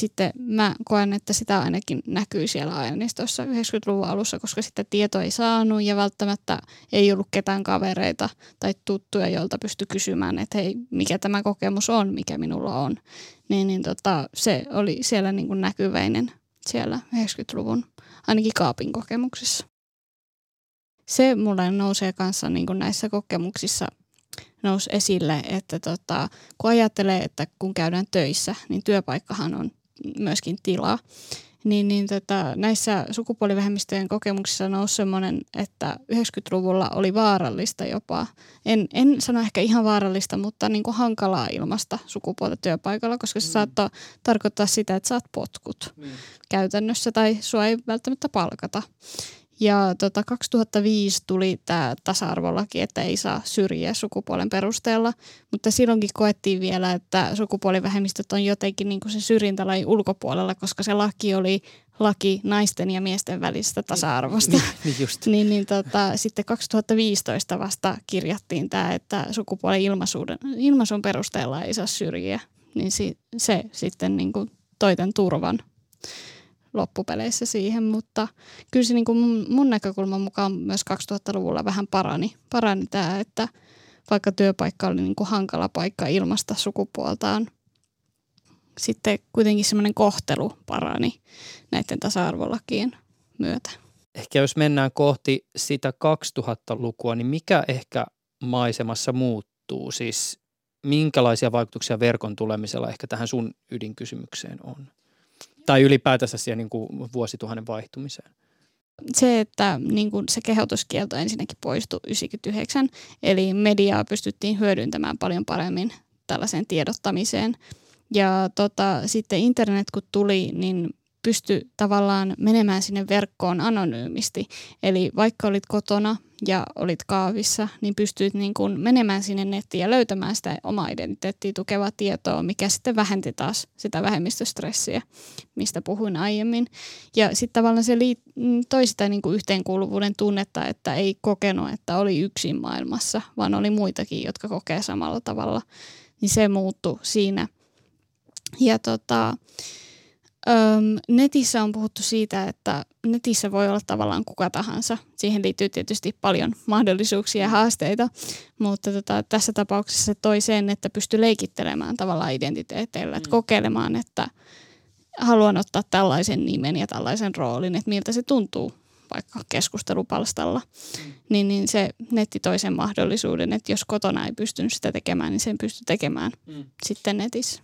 sitten mä koen, että sitä ainakin näkyy siellä aineistossa 90-luvun alussa, koska sitä tietoa ei saanut ja välttämättä ei ollut ketään kavereita tai tuttuja, joilta pystyi kysymään, että hei, mikä tämä kokemus on, mikä minulla on. Niin, se oli siellä niin kuin näkyväinen siellä 90-luvun, ainakin kaapin kokemuksissa. Se mulle nousee kanssa niin kuin näissä kokemuksissa nousi esille, että kun ajattelee, että kun käydään töissä, niin työpaikkahan on myöskin tila, niin, näissä sukupuolivähemmistöjen kokemuksissa nousi semmoinen, että 90-luvulla oli vaarallista jopa. En sano ehkä ihan vaarallista, mutta niin kuin hankalaa ilmaista sukupuolta työpaikalla, koska se saattoi tarkoittaa sitä, että saat potkut käytännössä tai sua ei välttämättä palkata. Ja 2005 tuli tämä tasa-arvolaki, että ei saa syrjiä sukupuolen perusteella, mutta silloinkin koettiin vielä, että sukupuolivähemmistöt on jotenkin niin kuin se syrjintälaji ulkopuolella, koska se laki oli laki naisten ja miesten välisestä tasa-arvosta. Niin, sitten 2015 vasta kirjattiin tämä, että sukupuolen ilmaisun perusteella ei saa syrjiä, niin se sitten niin kuin toi tämän turvan loppupeleissä siihen, mutta kyllä se niin kuin mun näkökulman mukaan myös 2000-luvulla vähän parani tämä, että vaikka työpaikka oli niin kuin hankala paikka ilmaista sukupuoltaan, sitten kuitenkin semmoinen kohtelu parani näiden tasa-arvolakien myötä. Ehkä jos mennään kohti sitä 2000-lukua, niin mikä ehkä maisemassa muuttuu? Siis minkälaisia vaikutuksia verkon tulemisella ehkä tähän sun ydinkysymykseen on? Tai ylipäätänsä siihen niin kuin vuosituhannen vaihtumiseen? Se, että niin kuin se kehotuskielto ensinnäkin poistui 1999, eli mediaa pystyttiin hyödyntämään paljon paremmin tällaiseen tiedottamiseen. Ja sitten internet kun tuli, niin pystyi tavallaan menemään sinne verkkoon anonyymisti. Eli vaikka olit kotona ja olit kaavissa, niin pystyit niin kuin menemään sinne nettiin ja löytämään sitä omaa identiteettiä tukevaa tietoa, mikä sitten vähenti taas sitä vähemmistöstressiä, mistä puhuin aiemmin. Ja sitten tavallaan se toi sitä niin kuin yhteenkuuluvuuden tunnetta, että ei kokenut, että oli yksin maailmassa, vaan oli muitakin, jotka kokee samalla tavalla. Niin se muuttui siinä. Ja netissä on puhuttu siitä, että netissä voi olla tavallaan kuka tahansa. Siihen liittyy tietysti paljon mahdollisuuksia ja haasteita, mutta tässä tapauksessa se toi sen, että pystyy leikittelemään tavallaan identiteeteillä, että kokeilemaan, että haluan ottaa tällaisen nimen ja tällaisen roolin, että miltä se tuntuu vaikka keskustelupalstalla. Niin se netti toi sen mahdollisuuden, että jos kotona ei pystynyt sitä tekemään, niin sen pystyy tekemään sitten netissä.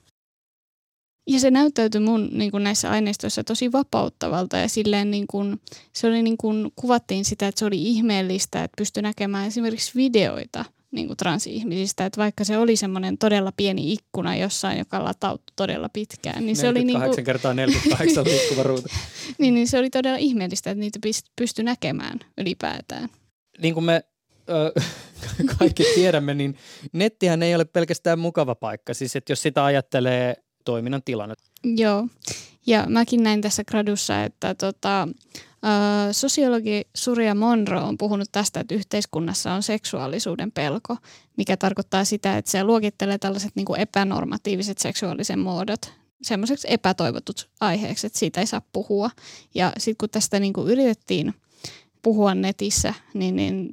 Ja se näyttäytyi mun niin kuin näissä aineistoissa tosi vapauttavalta ja silleen niin kuin, se oli niin kuin, kuvattiin sitä, että se oli ihmeellistä, että pystyi näkemään esimerkiksi videoita niin kuin transihmisistä, että vaikka se oli semmoinen todella pieni ikkuna jossain, joka latautui todella pitkään. Niin se oli niin kuin 48x48 liikkuva ruutu. Niin se oli todella ihmeellistä, että niitä pystyi näkemään ylipäätään. Niin kuin me kaikki tiedämme, niin nettihän ei ole pelkästään mukava paikka. Siis että jos sitä ajattelee toiminnan tilanne. Joo, ja mäkin näin tässä gradussa, että sosiologi Surja Monro on puhunut tästä, että yhteiskunnassa on seksuaalisuuden pelko, mikä tarkoittaa sitä, että se luokittelee tällaiset niin kuin epänormatiiviset seksuaalisen muodot semmoiseksi epätoivotut aiheeksi, että siitä ei saa puhua. Ja sitten kun tästä niin kuin yritettiin puhua netissä, niin,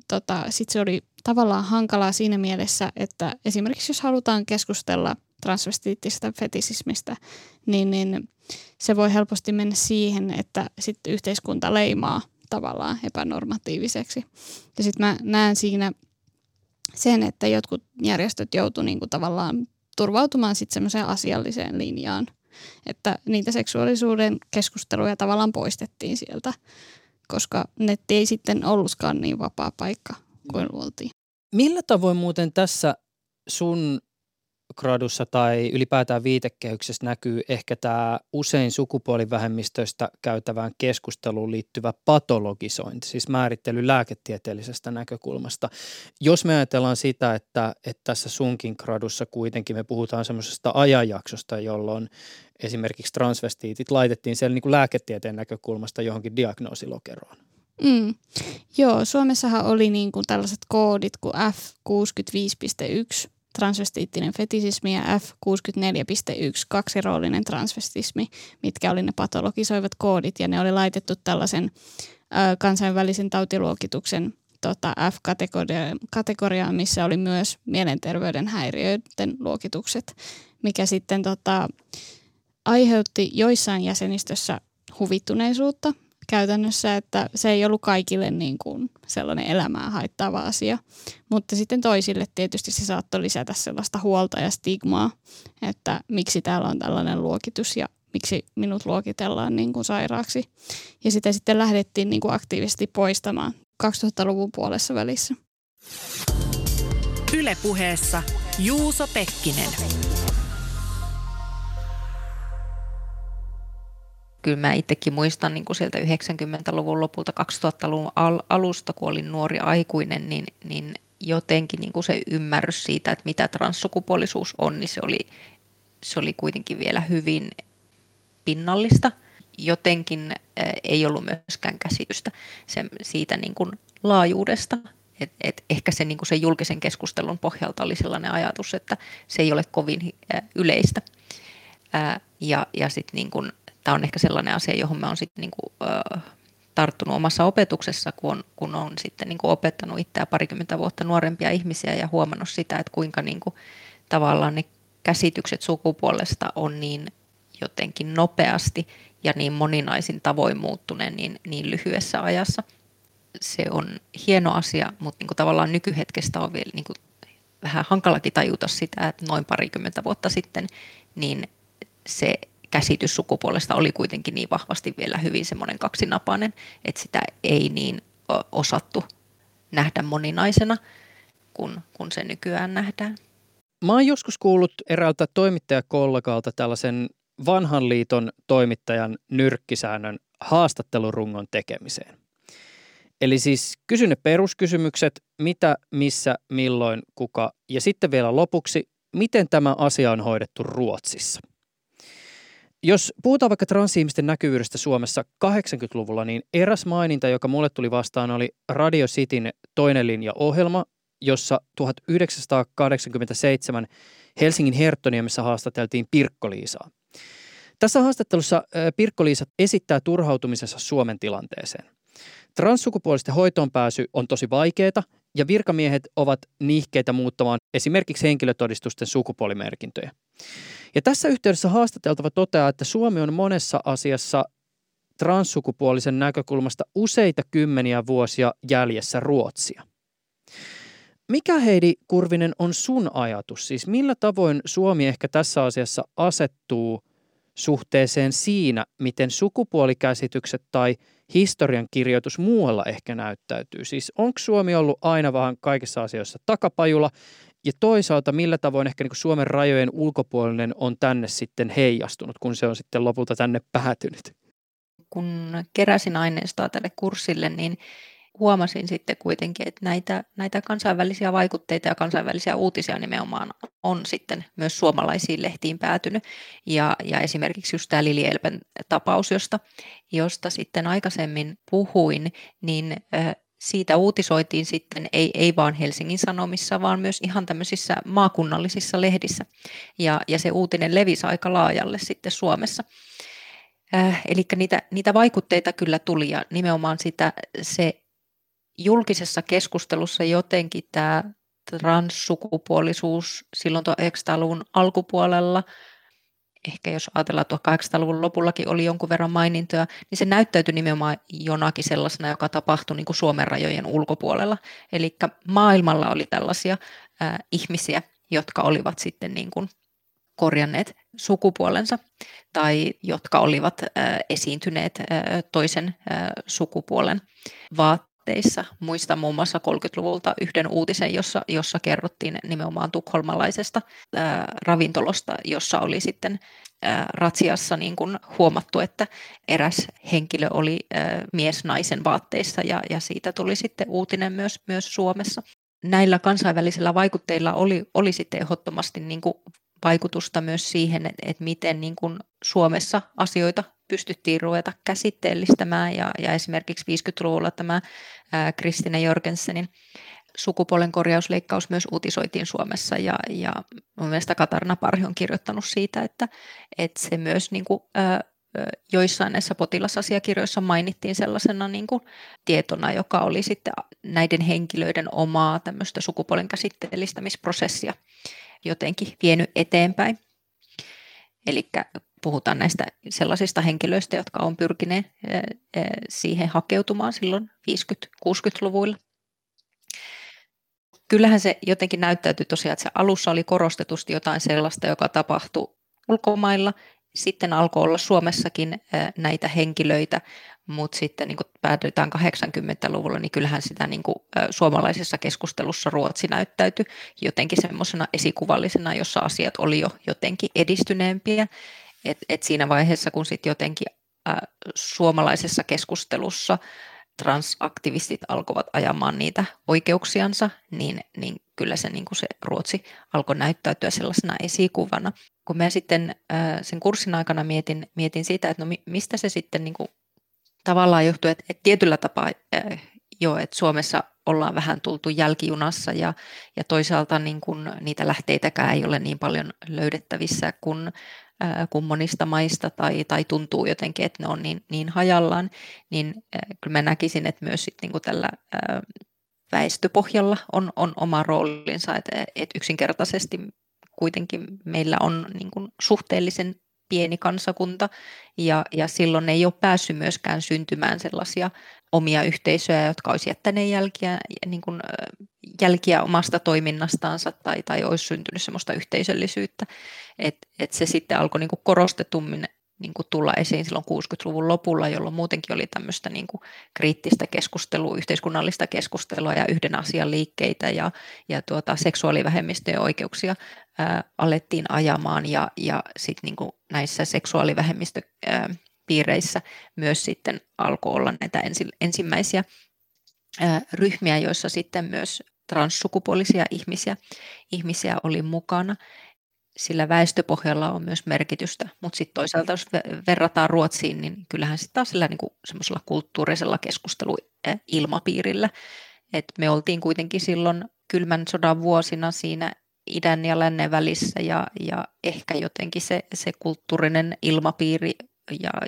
sitten se oli tavallaan hankalaa siinä mielessä, että esimerkiksi jos halutaan keskustella transvestiittistä fetisismistä, niin se voi helposti mennä siihen, että sitten yhteiskunta leimaa tavallaan epänormatiiviseksi. Ja sitten mä näen siinä sen, että jotkut järjestöt joutuu niinku tavallaan turvautumaan sitten semmoiseen asialliseen linjaan, että niitä seksuaalisuuden keskusteluja tavallaan poistettiin sieltä, koska netti ei sitten ollutkaan niin vapaa paikka kuin luultiin. Millä tavoin muuten tässä sun gradussa tai ylipäätään viitekehyksessä näkyy ehkä tämä usein sukupuolivähemmistöistä käytävään keskusteluun liittyvä patologisointi, siis määrittely lääketieteellisestä näkökulmasta. Jos me ajatellaan sitä, että tässä sunkin gradussa kuitenkin me puhutaan semmoisesta ajanjaksosta, jolloin esimerkiksi transvestiitit laitettiin siellä niin kuin lääketieteen näkökulmasta johonkin diagnoosilokeroon. Mm. Joo, Suomessahan oli niin kuin tällaiset koodit kuin F65.1 transvestiittinen fetisismi ja F64.1 kaksiroolinen transvestismi, mitkä oli ne patologisoivat koodit ja ne oli laitettu tällaisen kansainvälisen tautiluokituksen F-kategoriaan, missä oli myös mielenterveyden häiriöiden luokitukset, mikä sitten aiheutti joissain jäsenistössä huvittuneisuutta käytännössä, että se ei ollut kaikille niin kuin sellainen elämää haittaava asia, mutta sitten toisille tietysti se saattoi lisätä sellaista huolta ja stigmaa, että miksi täällä on tällainen luokitus ja miksi minut luokitellaan niin kuin sairaaksi. Ja sitä sitten lähdettiin niin kuin aktiivisesti poistamaan 2000-luvun puolessa välissä. Yle Puheessa Juuso Pekkinen. Kyllä mä itsekin muistan niin sieltä 90-luvun lopulta 2000-luvun alusta, kun olin nuori aikuinen, niin jotenkin niin se ymmärrys siitä, että mitä transsukupuolisuus on, niin se oli kuitenkin vielä hyvin pinnallista. Jotenkin ei ollut myöskään käsitystä siitä niin kuin laajuudesta. Et ehkä se, niin kuin se julkisen keskustelun pohjalta oli sellainen ajatus, että se ei ole kovin yleistä. Ja sitten niin kuin tämä on ehkä sellainen asia, johon mä oon sitten niinku, tarttunut omassa opetuksessa, kun on sitten niinku opettanut itseä parikymmentä vuotta nuorempia ihmisiä ja huomannut sitä, että kuinka niinku, tavallaan ne käsitykset sukupuolesta on niin jotenkin nopeasti ja niin moninaisin tavoin muuttuneen niin lyhyessä ajassa. Se on hieno asia, mutta niinku, tavallaan nykyhetkestä on vielä niinku, vähän hankalakin tajuta sitä, että noin parikymmentä vuotta sitten niin se käsitys sukupuolesta oli kuitenkin niin vahvasti vielä hyvin semmoinen kaksinapainen, että sitä ei niin osattu nähdä moninaisena kun se nykyään nähdään. Mä oon joskus kuullut eräältä toimittajakollegalta tällaisen vanhan liiton toimittajan nyrkkisäännön haastattelurungon tekemiseen. Eli siis kysy ne peruskysymykset, mitä, missä, milloin, kuka ja sitten vielä lopuksi, miten tämä asia on hoidettu Ruotsissa. Jos puhutaan vaikka transihmisten näkyvyydestä Suomessa 80-luvulla, niin eräs maininta, joka mulle tuli vastaan, oli Radio Cityn Toinen linja-ohjelma, jossa 1987 Helsingin Herttoniemessä haastateltiin Pirkko-Liisaa. Tässä haastattelussa Pirkko-Liisa esittää turhautumisensa Suomen tilanteeseen. Transsukupuolisten hoitoonpääsy on tosi vaikeaa ja virkamiehet ovat nihkeitä muuttamaan esimerkiksi henkilötodistusten sukupuolimerkintöjä. Ja tässä yhteydessä haastateltava toteaa, että Suomi on monessa asiassa transsukupuolisen näkökulmasta useita kymmeniä vuosia jäljessä Ruotsia. Mikä, Heidi Kurvinen, on sun ajatus? Siis millä tavoin Suomi ehkä tässä asiassa asettuu suhteeseen siinä, miten sukupuolikäsitykset tai historiankirjoitus muualla ehkä näyttäytyy? Siis onko Suomi ollut aina vähän kaikissa asioissa takapajula? Ja toisaalta millä tavoin ehkä niin kuin Suomen rajojen ulkopuolinen on tänne sitten heijastunut, kun se on sitten lopulta tänne päätynyt? Kun keräsin aineistoa tälle kurssille, niin huomasin sitten kuitenkin, että näitä kansainvälisiä vaikutteita ja kansainvälisiä uutisia nimenomaan on sitten myös suomalaisiin lehtiin päätynyt. Ja esimerkiksi just tämä Lili Elben tapaus, josta sitten aikaisemmin puhuin, niin siitä uutisoitiin sitten ei vaan Helsingin Sanomissa, vaan myös ihan tämmöisissä maakunnallisissa lehdissä. Ja se uutinen levisi aika laajalle sitten Suomessa. Eli niitä vaikutteita kyllä tuli ja nimenomaan se julkisessa keskustelussa jotenkin tämä transsukupuolisuus silloin 1900-luvun alkupuolella, ehkä jos ajatellaan 1800-luvun lopullakin oli jonkun verran mainintoja, niin se näyttäytyi nimenomaan jonakin sellaisena, joka tapahtui niin kuin Suomen rajojen ulkopuolella. Eli maailmalla oli tällaisia ihmisiä, jotka olivat sitten niin kuin korjanneet sukupuolensa tai jotka olivat esiintyneet toisen sukupuolen vaatteessa vaatteissa. Muistan muun muassa 30-luvulta yhden uutisen, jossa kerrottiin nimenomaan tukholmalaisesta ravintolasta, jossa oli sitten ratsiassa niin kuin huomattu, että eräs henkilö oli mies naisen vaatteissa, ja siitä tuli sitten uutinen myös Suomessa. Näillä kansainvälisillä vaikutteilla oli sitten ehdottomasti niin kuin vaikutusta myös siihen, että miten niin kuin Suomessa asioita pystyttiin ruveta käsitteellistämään, ja esimerkiksi 50-luvulla tämä Kristine Jorgensenin sukupuolen korjausleikkaus myös uutisoitiin Suomessa, ja mun mielestä Katarina Parhi on kirjoittanut siitä, että se myös niin kuin, joissain näissä potilasasiakirjoissa mainittiin sellaisena niin kuin tietona, joka oli sitten näiden henkilöiden omaa tämmöistä sukupuolen käsitteellistämisprosessia jotenkin vienyt eteenpäin. Eli puhutaan näistä sellaisista henkilöistä, jotka on pyrkineet siihen hakeutumaan silloin 50-60-luvuilla. Kyllähän se jotenkin näyttäytyi tosiaan, että se alussa oli korostetusti jotain sellaista, joka tapahtui ulkomailla. Sitten alkoi olla Suomessakin näitä henkilöitä, mutta sitten niin kun päädytään 80-luvulla, niin kyllähän sitä niin kun suomalaisessa keskustelussa Ruotsi näyttäytyi jotenkin semmoisena esikuvallisena, jossa asiat oli jo jotenkin edistyneempiä. Et siinä vaiheessa, kun sitten jotenkin suomalaisessa keskustelussa transaktivistit alkoivat ajamaan niitä oikeuksiansa, niin kyllä se, niin kuin se Ruotsi alkoi näyttäytyä sellaisena esikuvana. Kun mä sitten sen kurssin aikana mietin sitä, että no mistä se sitten niin kuin tavallaan johtuu, että tietyllä tapaa jo, että Suomessa ollaan vähän tultu jälkijunassa, ja toisaalta niin kuin niitä lähteitäkään ei ole niin paljon löydettävissä kuin monista maista, tai tuntuu jotenkin, että ne on niin hajallaan, niin kyllä mä näkisin, että myös sit niinku tällä väestöpohjalla on oma roolinsa, että yksinkertaisesti kuitenkin meillä on niinku suhteellisen pieni kansakunta, ja silloin ei ole päässyt myöskään syntymään sellaisia omia yhteisöjä, jotka olisi jättäneet jälkiä omasta toiminnastaansa, tai olisi syntynyt sellaista yhteisöllisyyttä. Et se sitten alkoi niin kuin korostetummin niin kuin tulla esiin silloin 60-luvun lopulla, jolloin muutenkin oli tämmöistä niin kuin kriittistä keskustelua, yhteiskunnallista keskustelua ja yhden asian liikkeitä, ja seksuaalivähemmistöjen oikeuksia alettiin ajamaan, ja sitten niin näissä seksuaalivähemmistöpiireissä myös sitten alkoi olla näitä ensimmäisiä ryhmiä, joissa sitten myös transsukupuolisia ihmisiä oli mukana. Sillä väestöpohjalla on myös merkitystä, mutta sitten toisaalta jos verrataan Ruotsiin, niin kyllähän sitten taas sillä niinku semmoisella kulttuurisella keskusteluilmapiirillä, että me oltiin kuitenkin silloin kylmän sodan vuosina siinä idän ja lännen välissä, ja ehkä jotenkin se kulttuurinen ilmapiiri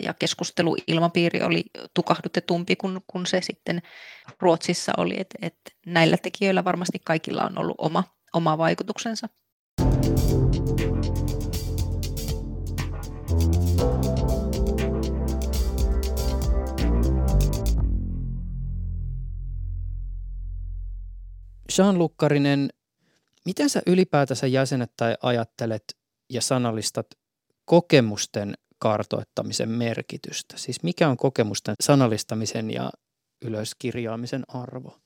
ja keskusteluilmapiiri oli tukahdutetumpi kuin se sitten Ruotsissa oli, että näillä tekijöillä varmasti kaikilla on ollut oma vaikutuksensa. Jean Lukkarinen, miten sä ylipäätänsä jäsenet tai ajattelet ja sanallistat kokemusten kartoittamisen merkitystä? Siis mikä on kokemusten sanallistamisen ja ylöskirjaamisen arvo?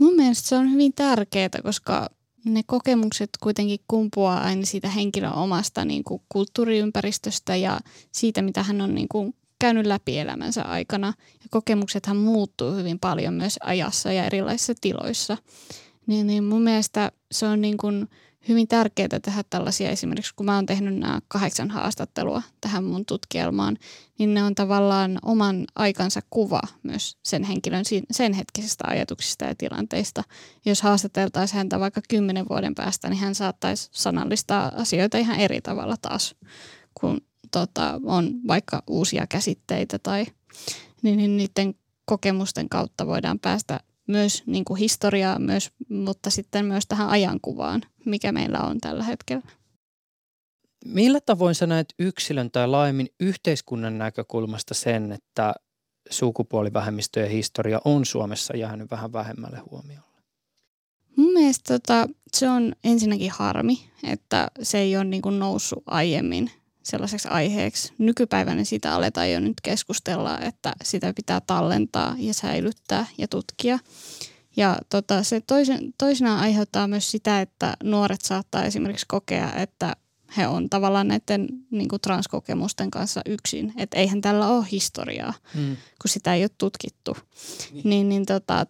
Mun mielestä se on hyvin tärkeää, koska ne kokemukset kuitenkin kumpuaa aina siitä henkilön omasta niin kuin kulttuuriympäristöstä ja siitä, mitä hän on niin kuin käynyt läpi elämänsä aikana. Ja kokemuksethan muuttuu hyvin paljon myös ajassa ja erilaisissa tiloissa. Niin mun mielestä se on niin kuin hyvin tärkeää tehdä tällaisia, esimerkiksi kun mä oon tehnyt nämä 8 haastattelua tähän mun tutkielmaan, niin ne on tavallaan oman aikansa kuva myös sen henkilön sen hetkisistä ajatuksista ja tilanteista. Jos haastateltaisiin häntä vaikka 10 vuoden päästä, niin hän saattaisi sanallistaa asioita ihan eri tavalla taas, kun on vaikka uusia käsitteitä tai niin niiden kokemusten kautta voidaan päästä myös niin kuin historiaa, mutta sitten myös tähän ajankuvaan, mikä meillä on tällä hetkellä. Millä tavoin sä näet yksilön tai laajemmin yhteiskunnan näkökulmasta sen, että sukupuolivähemmistöjen historia on Suomessa jäänyt vähän vähemmälle huomiolle? Mun mielestä se on ensinnäkin harmi, että se ei ole niin kuin noussut aiemmin sellaiseksi aiheeksi. Nykypäivänä sitä aletaan jo nyt keskustella, että sitä pitää tallentaa ja säilyttää ja tutkia. Ja se toisinaan aiheuttaa myös sitä, että nuoret saattaa esimerkiksi kokea, että he on tavallaan näiden niin kuin transkokemusten kanssa yksin. Että eihän tällä ole historiaa, kun sitä ei ole tutkittu.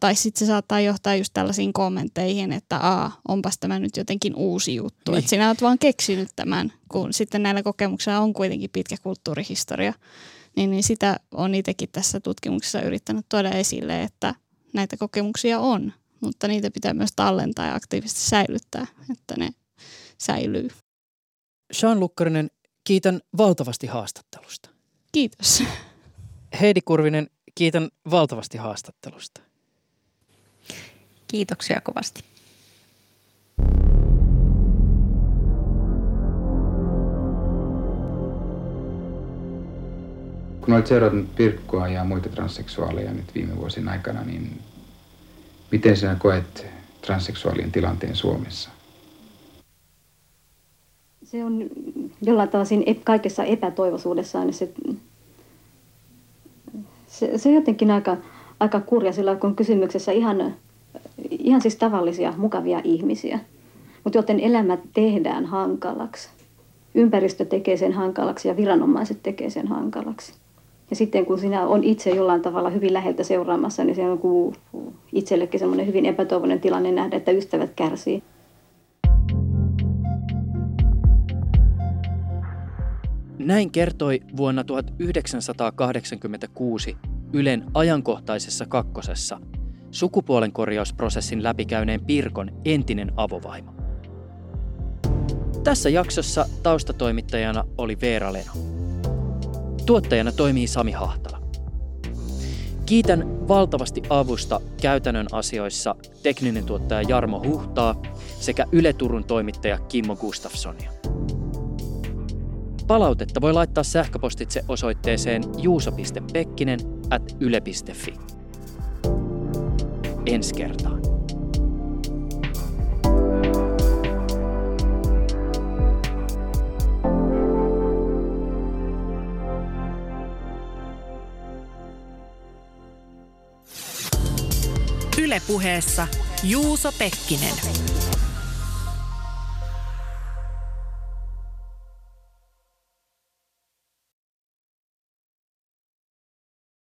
Tai sitten se saattaa johtaa just tällaisiin kommentteihin, että onpas tämä nyt jotenkin uusi juttu. Niin. Että sinä olet vaan keksinyt tämän, kun sitten näillä kokemuksilla on kuitenkin pitkä kulttuurihistoria. Niin sitä on itsekin tässä tutkimuksessa yrittänyt tuoda esille, että näitä kokemuksia on. Mutta niitä pitää myös tallentaa ja aktiivisesti säilyttää, että ne säilyy. Jean Lukkarinen, kiitän valtavasti haastattelusta. Kiitos. Heidi Kurvinen, kiitän valtavasti haastattelusta. Kiitoksia kovasti. Kun olet seurannut Pirkkoa ja muita transseksuaaleja nyt viime vuosien aikana, niin miten sinä koet transseksuaalien tilanteen Suomessa? Se on jollain tavalla siinä kaikessa epätoivoisuudessa aina se jotenkin aika kurja, sillä kun kysymyksessä ihan siis tavallisia, mukavia ihmisiä, mutta joten elämä tehdään hankalaksi. Ympäristö tekee sen hankalaksi ja viranomaiset tekee sen hankalaksi. Ja sitten kun sinä on itse jollain tavalla hyvin läheltä seuraamassa, niin se on itsellekin semmoinen hyvin epätoivoinen tilanne nähdä, että ystävät kärsii. Näin kertoi vuonna 1986 Ylen ajankohtaisessa kakkosessa sukupuolenkorjausprosessin läpikäyneen Pirkon entinen avovaimo. Tässä jaksossa taustatoimittajana oli Veera Leno. Tuottajana toimii Sami Hahtala. Kiitän valtavasti avusta käytännön asioissa tekninen tuottaja Jarmo Huhtaa sekä Yle Turun toimittaja Kimmo Gustafssonia. Palautetta voi laittaa sähköpostitse osoitteeseen juuso.pekkinen@yle.fi. Ensi kertaan. Yle Puheessa Juuso Pekkinen.